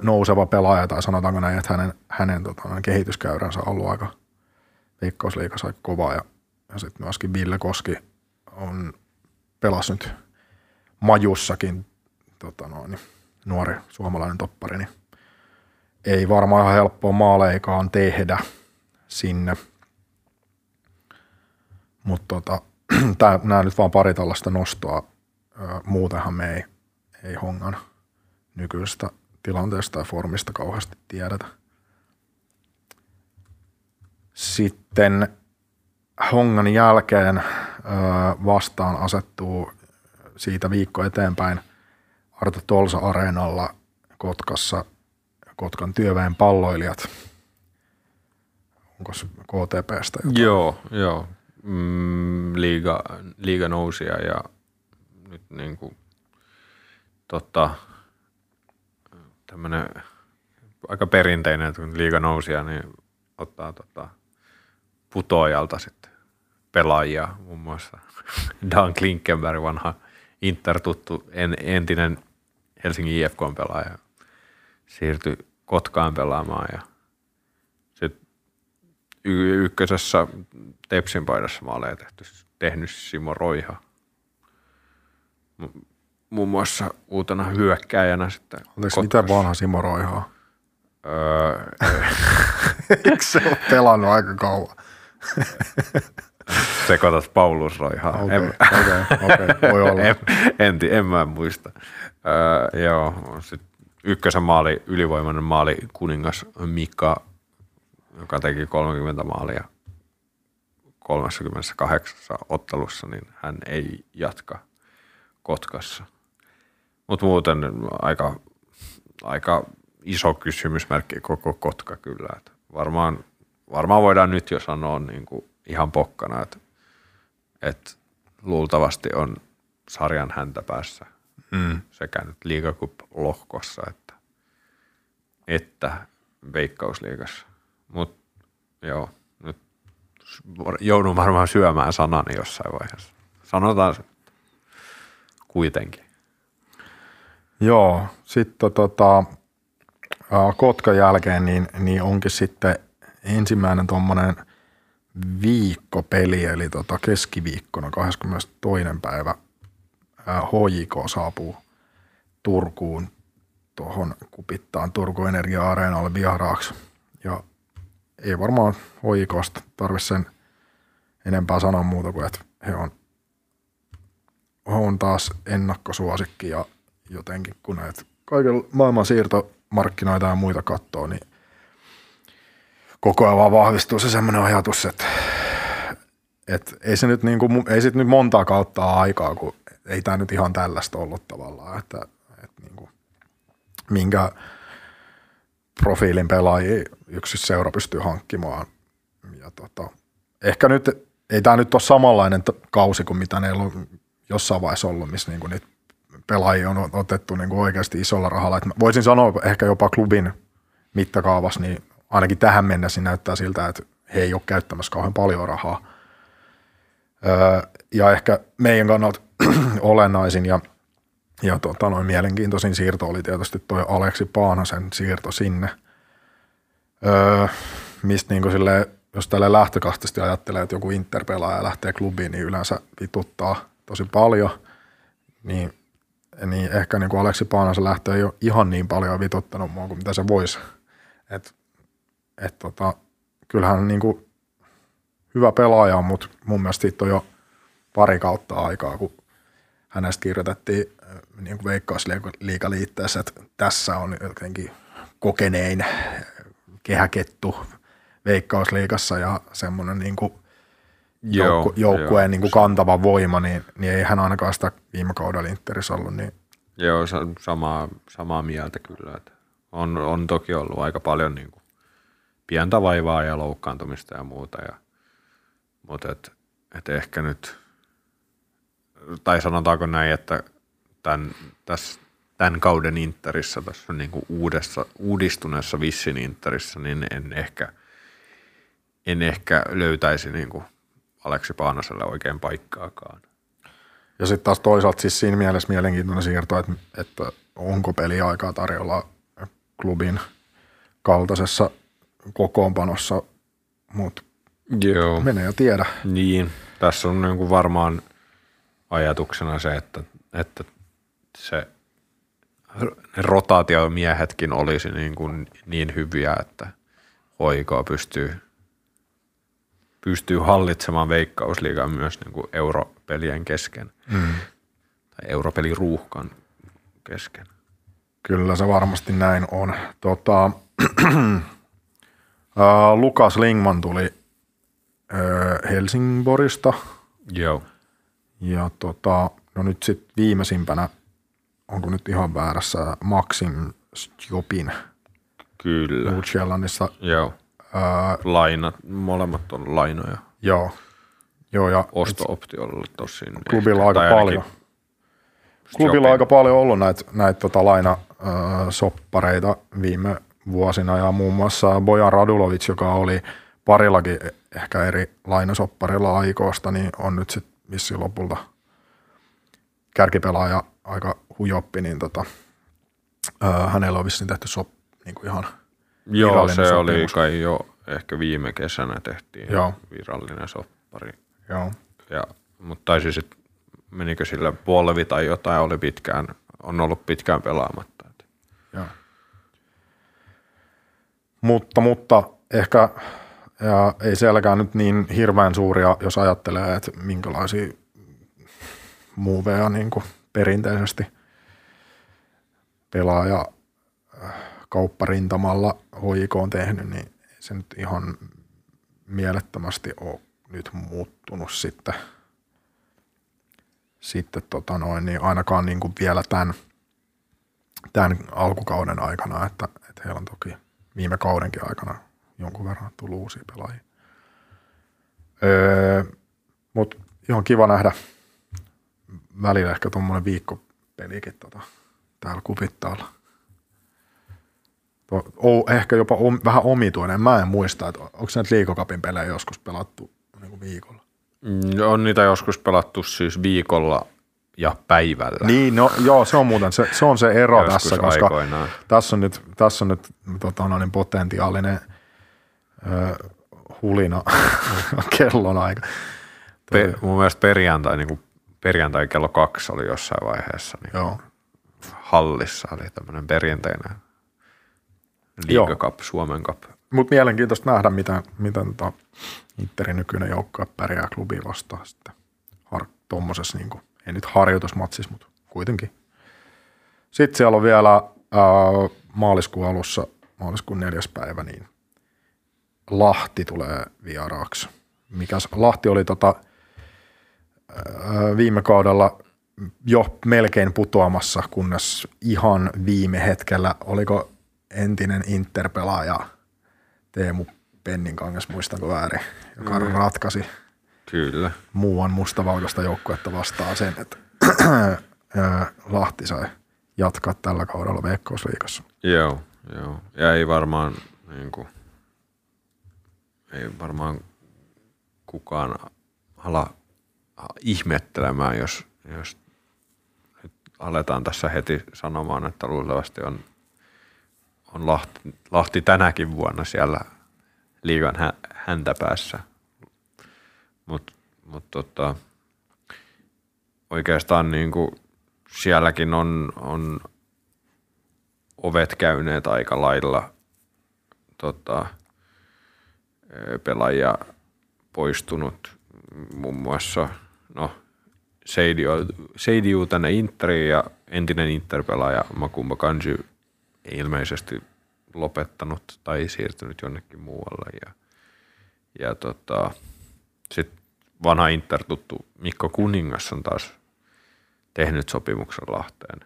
nouseva pelaaja, tai sanotaanko näin, että hänen kehityskäyränsä on ollut aika Veikkausliigassa aika kovaa. Ja sitten myöskin Ville Koski on pelasi nyt Majussakin, nuori suomalainen toppari, niin ei varmaan ihan helppoa maaleikaan tehdä sinne. Mutta nämä nyt vaan pari tällaista nostoa. Muutenhan me ei Hongan nykyisestä tilanteesta ja formista kauheasti tiedetä. Sitten Hongan jälkeen vastaan asettuu siitä viikko eteenpäin Arto Tolsa Areenalla Kotkassa Kotkan Työväen Palloilijat. Onko KTP:stä jotain? Joo. Liiga nousia ja nyt niinku tämmönen aika perinteinen, että kun liiga nousia, niin ottaa putoajalta sitten pelaajia, muun muassa Dan Klinkenberg, vanha Inter-tuttu, entinen Helsingin IFK-pelaaja, siirtyi Kotkaan pelaamaan ja sitten ykkösessä Tepsin paidassa maaleja tehnyt Simo Roihaa. Muun muassa uutena hyökkääjänä sitten. Oliko mitään vanha Simo Roihaa? Eikö se ole pelannut aika kauan? Sekoitas Paulus Roihaa. Okei, voi olla. En mä muista. Sitten ykkösen maali, ylivoimainen maali, kuningas Mika, joka teki 30 maalia 38 ottelussa, niin hän ei jatka Kotkassa. Mutta muuten aika iso kysymysmerkki koko Kotka kyllä. Et varmaan voidaan nyt jo sanoa niinku ihan pokkana, että et luultavasti on sarjan häntä päässä sekä nyt liigakup-lohkossa että Veikkausliigassa. Mutta joo, nyt joudun varmaan syömään sanani jossain vaiheessa. Sanotaan se kuitenkin. Joo, sitten Kotkan jälkeen niin onkin sitten ensimmäinen tuommoinen viikkopeli, eli keskiviikkona 22. päivä HJK saapuu Turkuun, tuohon Kupittaan Turku Energia-areenalle vieraaksi. Ja ei varmaan HJKsta tarvitse sen enempää sanoa muuta kuin, että he on taas ennakkosuosikki ja jotenkin kun näitä kaiken maailman siirtomarkkinoita ja muita katsoo, niin koko ajan vaan vahvistuu se semmoinen ajatus, että ei sit nyt montaa kautta aikaa, kun ei tämä nyt ihan tällaista ollut tavallaan, että niin kuin, minkä profiilin pelaajia yksi seura pystyy hankkimaan. Ja ehkä nyt ei tämä nyt ole samanlainen kausi kuin mitä ne on jossain vaiheessa ollut, missä niinku niitä pelaajia on otettu niinku oikeasti isolla rahalla. Et voisin sanoa ehkä jopa klubin mittakaavassa, niin ainakin tähän mennessä näyttää siltä, että he ei ole käyttämässä kauhean paljon rahaa. Ja ehkä meidän kannalta olennaisin ja mielenkiintoisin siirto oli tietysti tuo Aleksi Paanasen siirto sinne, mistä niinku silleen, jos tälle lähtökohtaisesti ajattelee, että joku Inter-pelaaja lähtee klubiin, niin yleensä vituttaa tosi paljon, niin ehkä niin kuin Aleksi Paanasen lähtö ei ole ihan niin paljon vituttanut mua kuin mitä se voisi. Kyllähän niin kuin hyvä pelaaja on, mutta mun mielestä siitä on jo pari kautta aikaa, kun hänestä kirjoitettiin niin kuin Veikkausliigaliitteessä, että tässä on jotenkin kokenein kehäkettu Veikkausliigassa ja semmoinen niin kuin joukkueen niin kantava voima, niin ei hän ainakaan sitä viime kaudella Interissä ollut. Niin. Joo, samaa mieltä kyllä. Että on toki ollut aika paljon niin kuin pientä vaivaa ja loukkaantumista ja muuta. Mutta ehkä nyt, tai sanotaanko näin, että tämän kauden Interissä, tässä niin kuin uudistuneessa Vissin Interissä, niin en ehkä löytäisi niin kuin Aleksi Paanaselle oikein paikkaakaan. Ja sitten taas toisaalta siis siinä mielessä mielenkiintoinen siirto, että onko peliaikaa tarjolla klubin kaltaisessa kokoonpanossa, mutta menee ja tiedä. Niin, tässä on niin kuin varmaan ajatuksena se, että se rotaatiomiehetkin olisi niin hyviä, että HJK pystyy hallitsemaan Veikkausliigaa myös niin kuin europelien kesken tai europeliruuhkan kesken. Kyllä se varmasti näin on. Lukas Lingman tuli Helsingborista. Joo. Ja no nyt sitten viimeisimpänä, onko nyt ihan väärässä, Maxim Stjopin. Kyllä. Uut-Själannissa. Joo. Lainat, molemmat on lainoja. Joo ja osto-optiolla tosin. Klubilla ehkä, aika paljon. Klubilla aika paljon ollut näitä lainasoppareita viime vuosina ja muun muassa Bojan Radulovic, joka oli parillakin ehkä eri lainasopparilla aikoista, niin on nyt sitten vissiin lopulta kärkipelaaja aika hujoppi, niin hänellä on vissiin tehty niinku ihan virallinen sopimus. Oli kai jo ehkä viime kesänä tehtiin virallinen soppari. Joo. Ja, mutta taisi sitten, menikö sillä polvi tai jotain, on ollut pitkään pelaamatta. Joo. Mutta ehkä ei sielläkään nyt niin hirveän suuria, jos ajattelee, että minkälaisia moveja niin kuin perinteisesti pelaaja kaupparintamalla HJK on tehnyt, niin ei se nyt ihan mielettömästi ole nyt muuttunut sitten niin ainakaan niin kuin vielä tämän alkukauden aikana, että heillä on toki viime kaudenkin aikana jonkun verran tullut uusia pelaajia. Mutta ihan kiva nähdä välillä ehkä tuommoinen viikkopelikin täällä Kupittaalla. Ehkä jopa vähän omituinen. Mä en muista, että onko näitä Liigacupin pelejä joskus pelattu niin viikolla? On niitä joskus pelattu siis viikolla ja päivällä. Niin, se on muuten se ero tässä, koska aikoinaan. Tässä on nyt potentiaalinen hulina kellonaika. Mun mielestä perjantai kello 2 oli jossain vaiheessa niin hallissa, eli tämmöinen perinteinen Liiga Cup, Suomen Cup. Mutta mielenkiintoista nähdä, miten Interin nykyinen joukkue pärjää klubiin vastaan sitten tuommoisessa, niin ei nyt harjoitusmatsissa, mutta kuitenkin. Sitten siellä on vielä maaliskuun alussa, maaliskuun 4. päivä, niin Lahti tulee vieraaksi. Mikäs Lahti oli viime kaudella jo melkein putoamassa, kunnes ihan viime hetkellä, oliko entinen Inter-pelaaja Teemu Penninkangas, muistanko väärin, joka ratkaisi kyllä muuan mustavalkoista joukkuetta vastaan sen, että Lahti sai jatkaa tällä kaudella Veikkausliigassa. Joo. Ja ei varmaan kukaan ala ihmettelemään, jos nyt aletaan tässä heti sanomaan, että luultavasti on Lahti tänäkin vuonna siellä liigan häntäpäässä. Mutta oikeastaan niinku sielläkin on ovet käyneet aika lailla pelaajia poistunut, muun muassa Sejdiu tänne Interiin ja entinen Inter-pelaaja Makumba Kanji ei ilmeisesti lopettanut tai siirtynyt jonnekin muualle. Ja sitten vanha Inter-tuttu Mikko Kuningas on taas tehnyt sopimuksen Lahteen.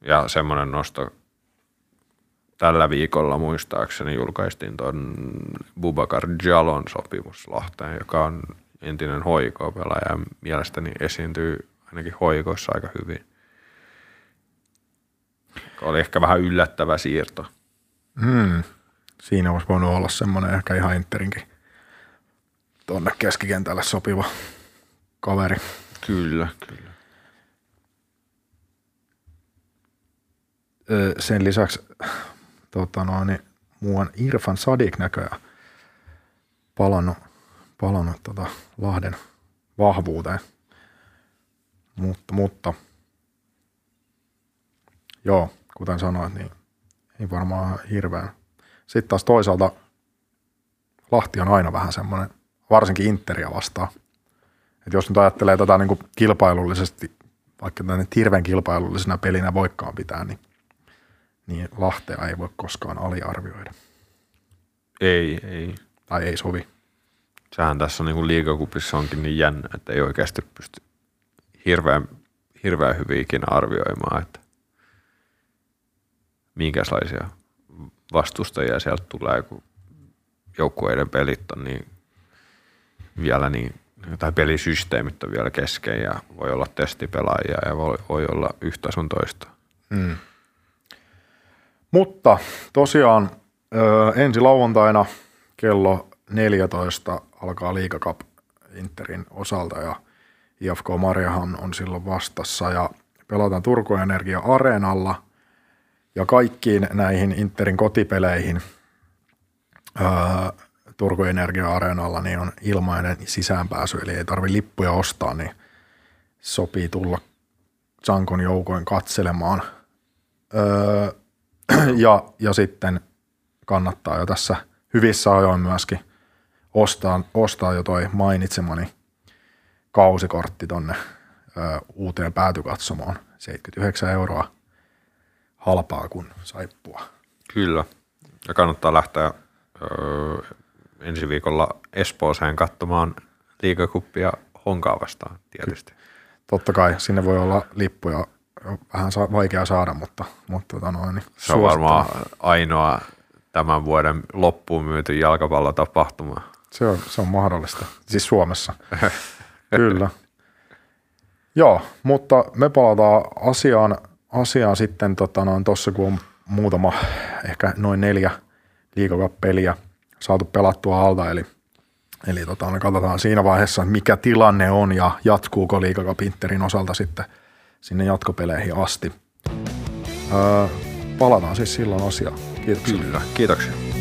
Ja semmoinen nosto tällä viikolla muistaakseni julkaistiin tuon Boubacar Djalon sopimus Lahteen, joka on entinen HJK-pelaaja ja mielestäni esiintyy ainakin HJK:ssa aika hyvin. Oli ehkä vähän yllättävä siirto. Siinä olisi voinut olla semmoinen ehkä ihan Interinkin tuonne keskikentälle sopiva kaveri. Kyllä, kyllä. Sen lisäksi muuan Irfan Sadik näköjään palannut Lahden vahvuuteen. Mutta joo, kuten sanoit, niin ei varmaan hirveän. Sitten taas toisaalta Lahti on aina vähän semmoinen, varsinkin Interia vastaan. Et jos nyt ajattelee tätä niin kuin kilpailullisesti, vaikka tänne hirveän kilpailullisena pelinä voikkaan pitää, niin Lahtea ei voi koskaan aliarvioida. Ei. Tai ei sovi. Sehän tässä niin kuin liigakupissa onkin niin jännä, että ei oikeasti pysty hirveän hyviä ikinä arvioimaan, että minkälaisia vastustajia sieltä tulee, kun joukkueiden pelit on niin vielä niin, tai pelisysteemit on vielä kesken ja voi olla testipelaajia ja voi olla yhtä sun toista. Mm. Mutta tosiaan ensi lauantaina kello 14 alkaa Liiga Cup Interin osalta ja IFK Marjahan on silloin vastassa ja pelataan Turku Energia Areenalla ja kaikkiin näihin Interin kotipeleihin Turku Energia Areenalla niin on ilmainen sisäänpääsy, eli ei tarvitse lippuja ostaa, niin sopii tulla Zankon joukoin katselemaan. Ja sitten kannattaa jo tässä hyvissä ajoin myöskin ostaa jo toi mainitsemani kausikortti tonne uuteen päätykatsomoon. 79 € halpaa kuin saippua. Kyllä. Ja kannattaa lähteä ensi viikolla Espooseen katsomaan liigakuppia Honkaa vastaan tietysti. Totta kai, sinne voi olla lippuja. Vähän vaikea saada, mutta se on varmaan ainoa tämän vuoden loppuun myyty jalkapallotapahtuma. Se on mahdollista, siis Suomessa. Kyllä. Joo, mutta me palataan asiaan sitten tuossa, kun on muutama, ehkä noin 4 liigakappeliä saatu pelattua alta, eli me katsotaan siinä vaiheessa, mikä tilanne on ja jatkuuko Liigacupin Interin osalta sitten sinne jatkopeleihin asti. Palataan siis silloin asiaan. Kiitoksia. Kyllä, kiitoksia.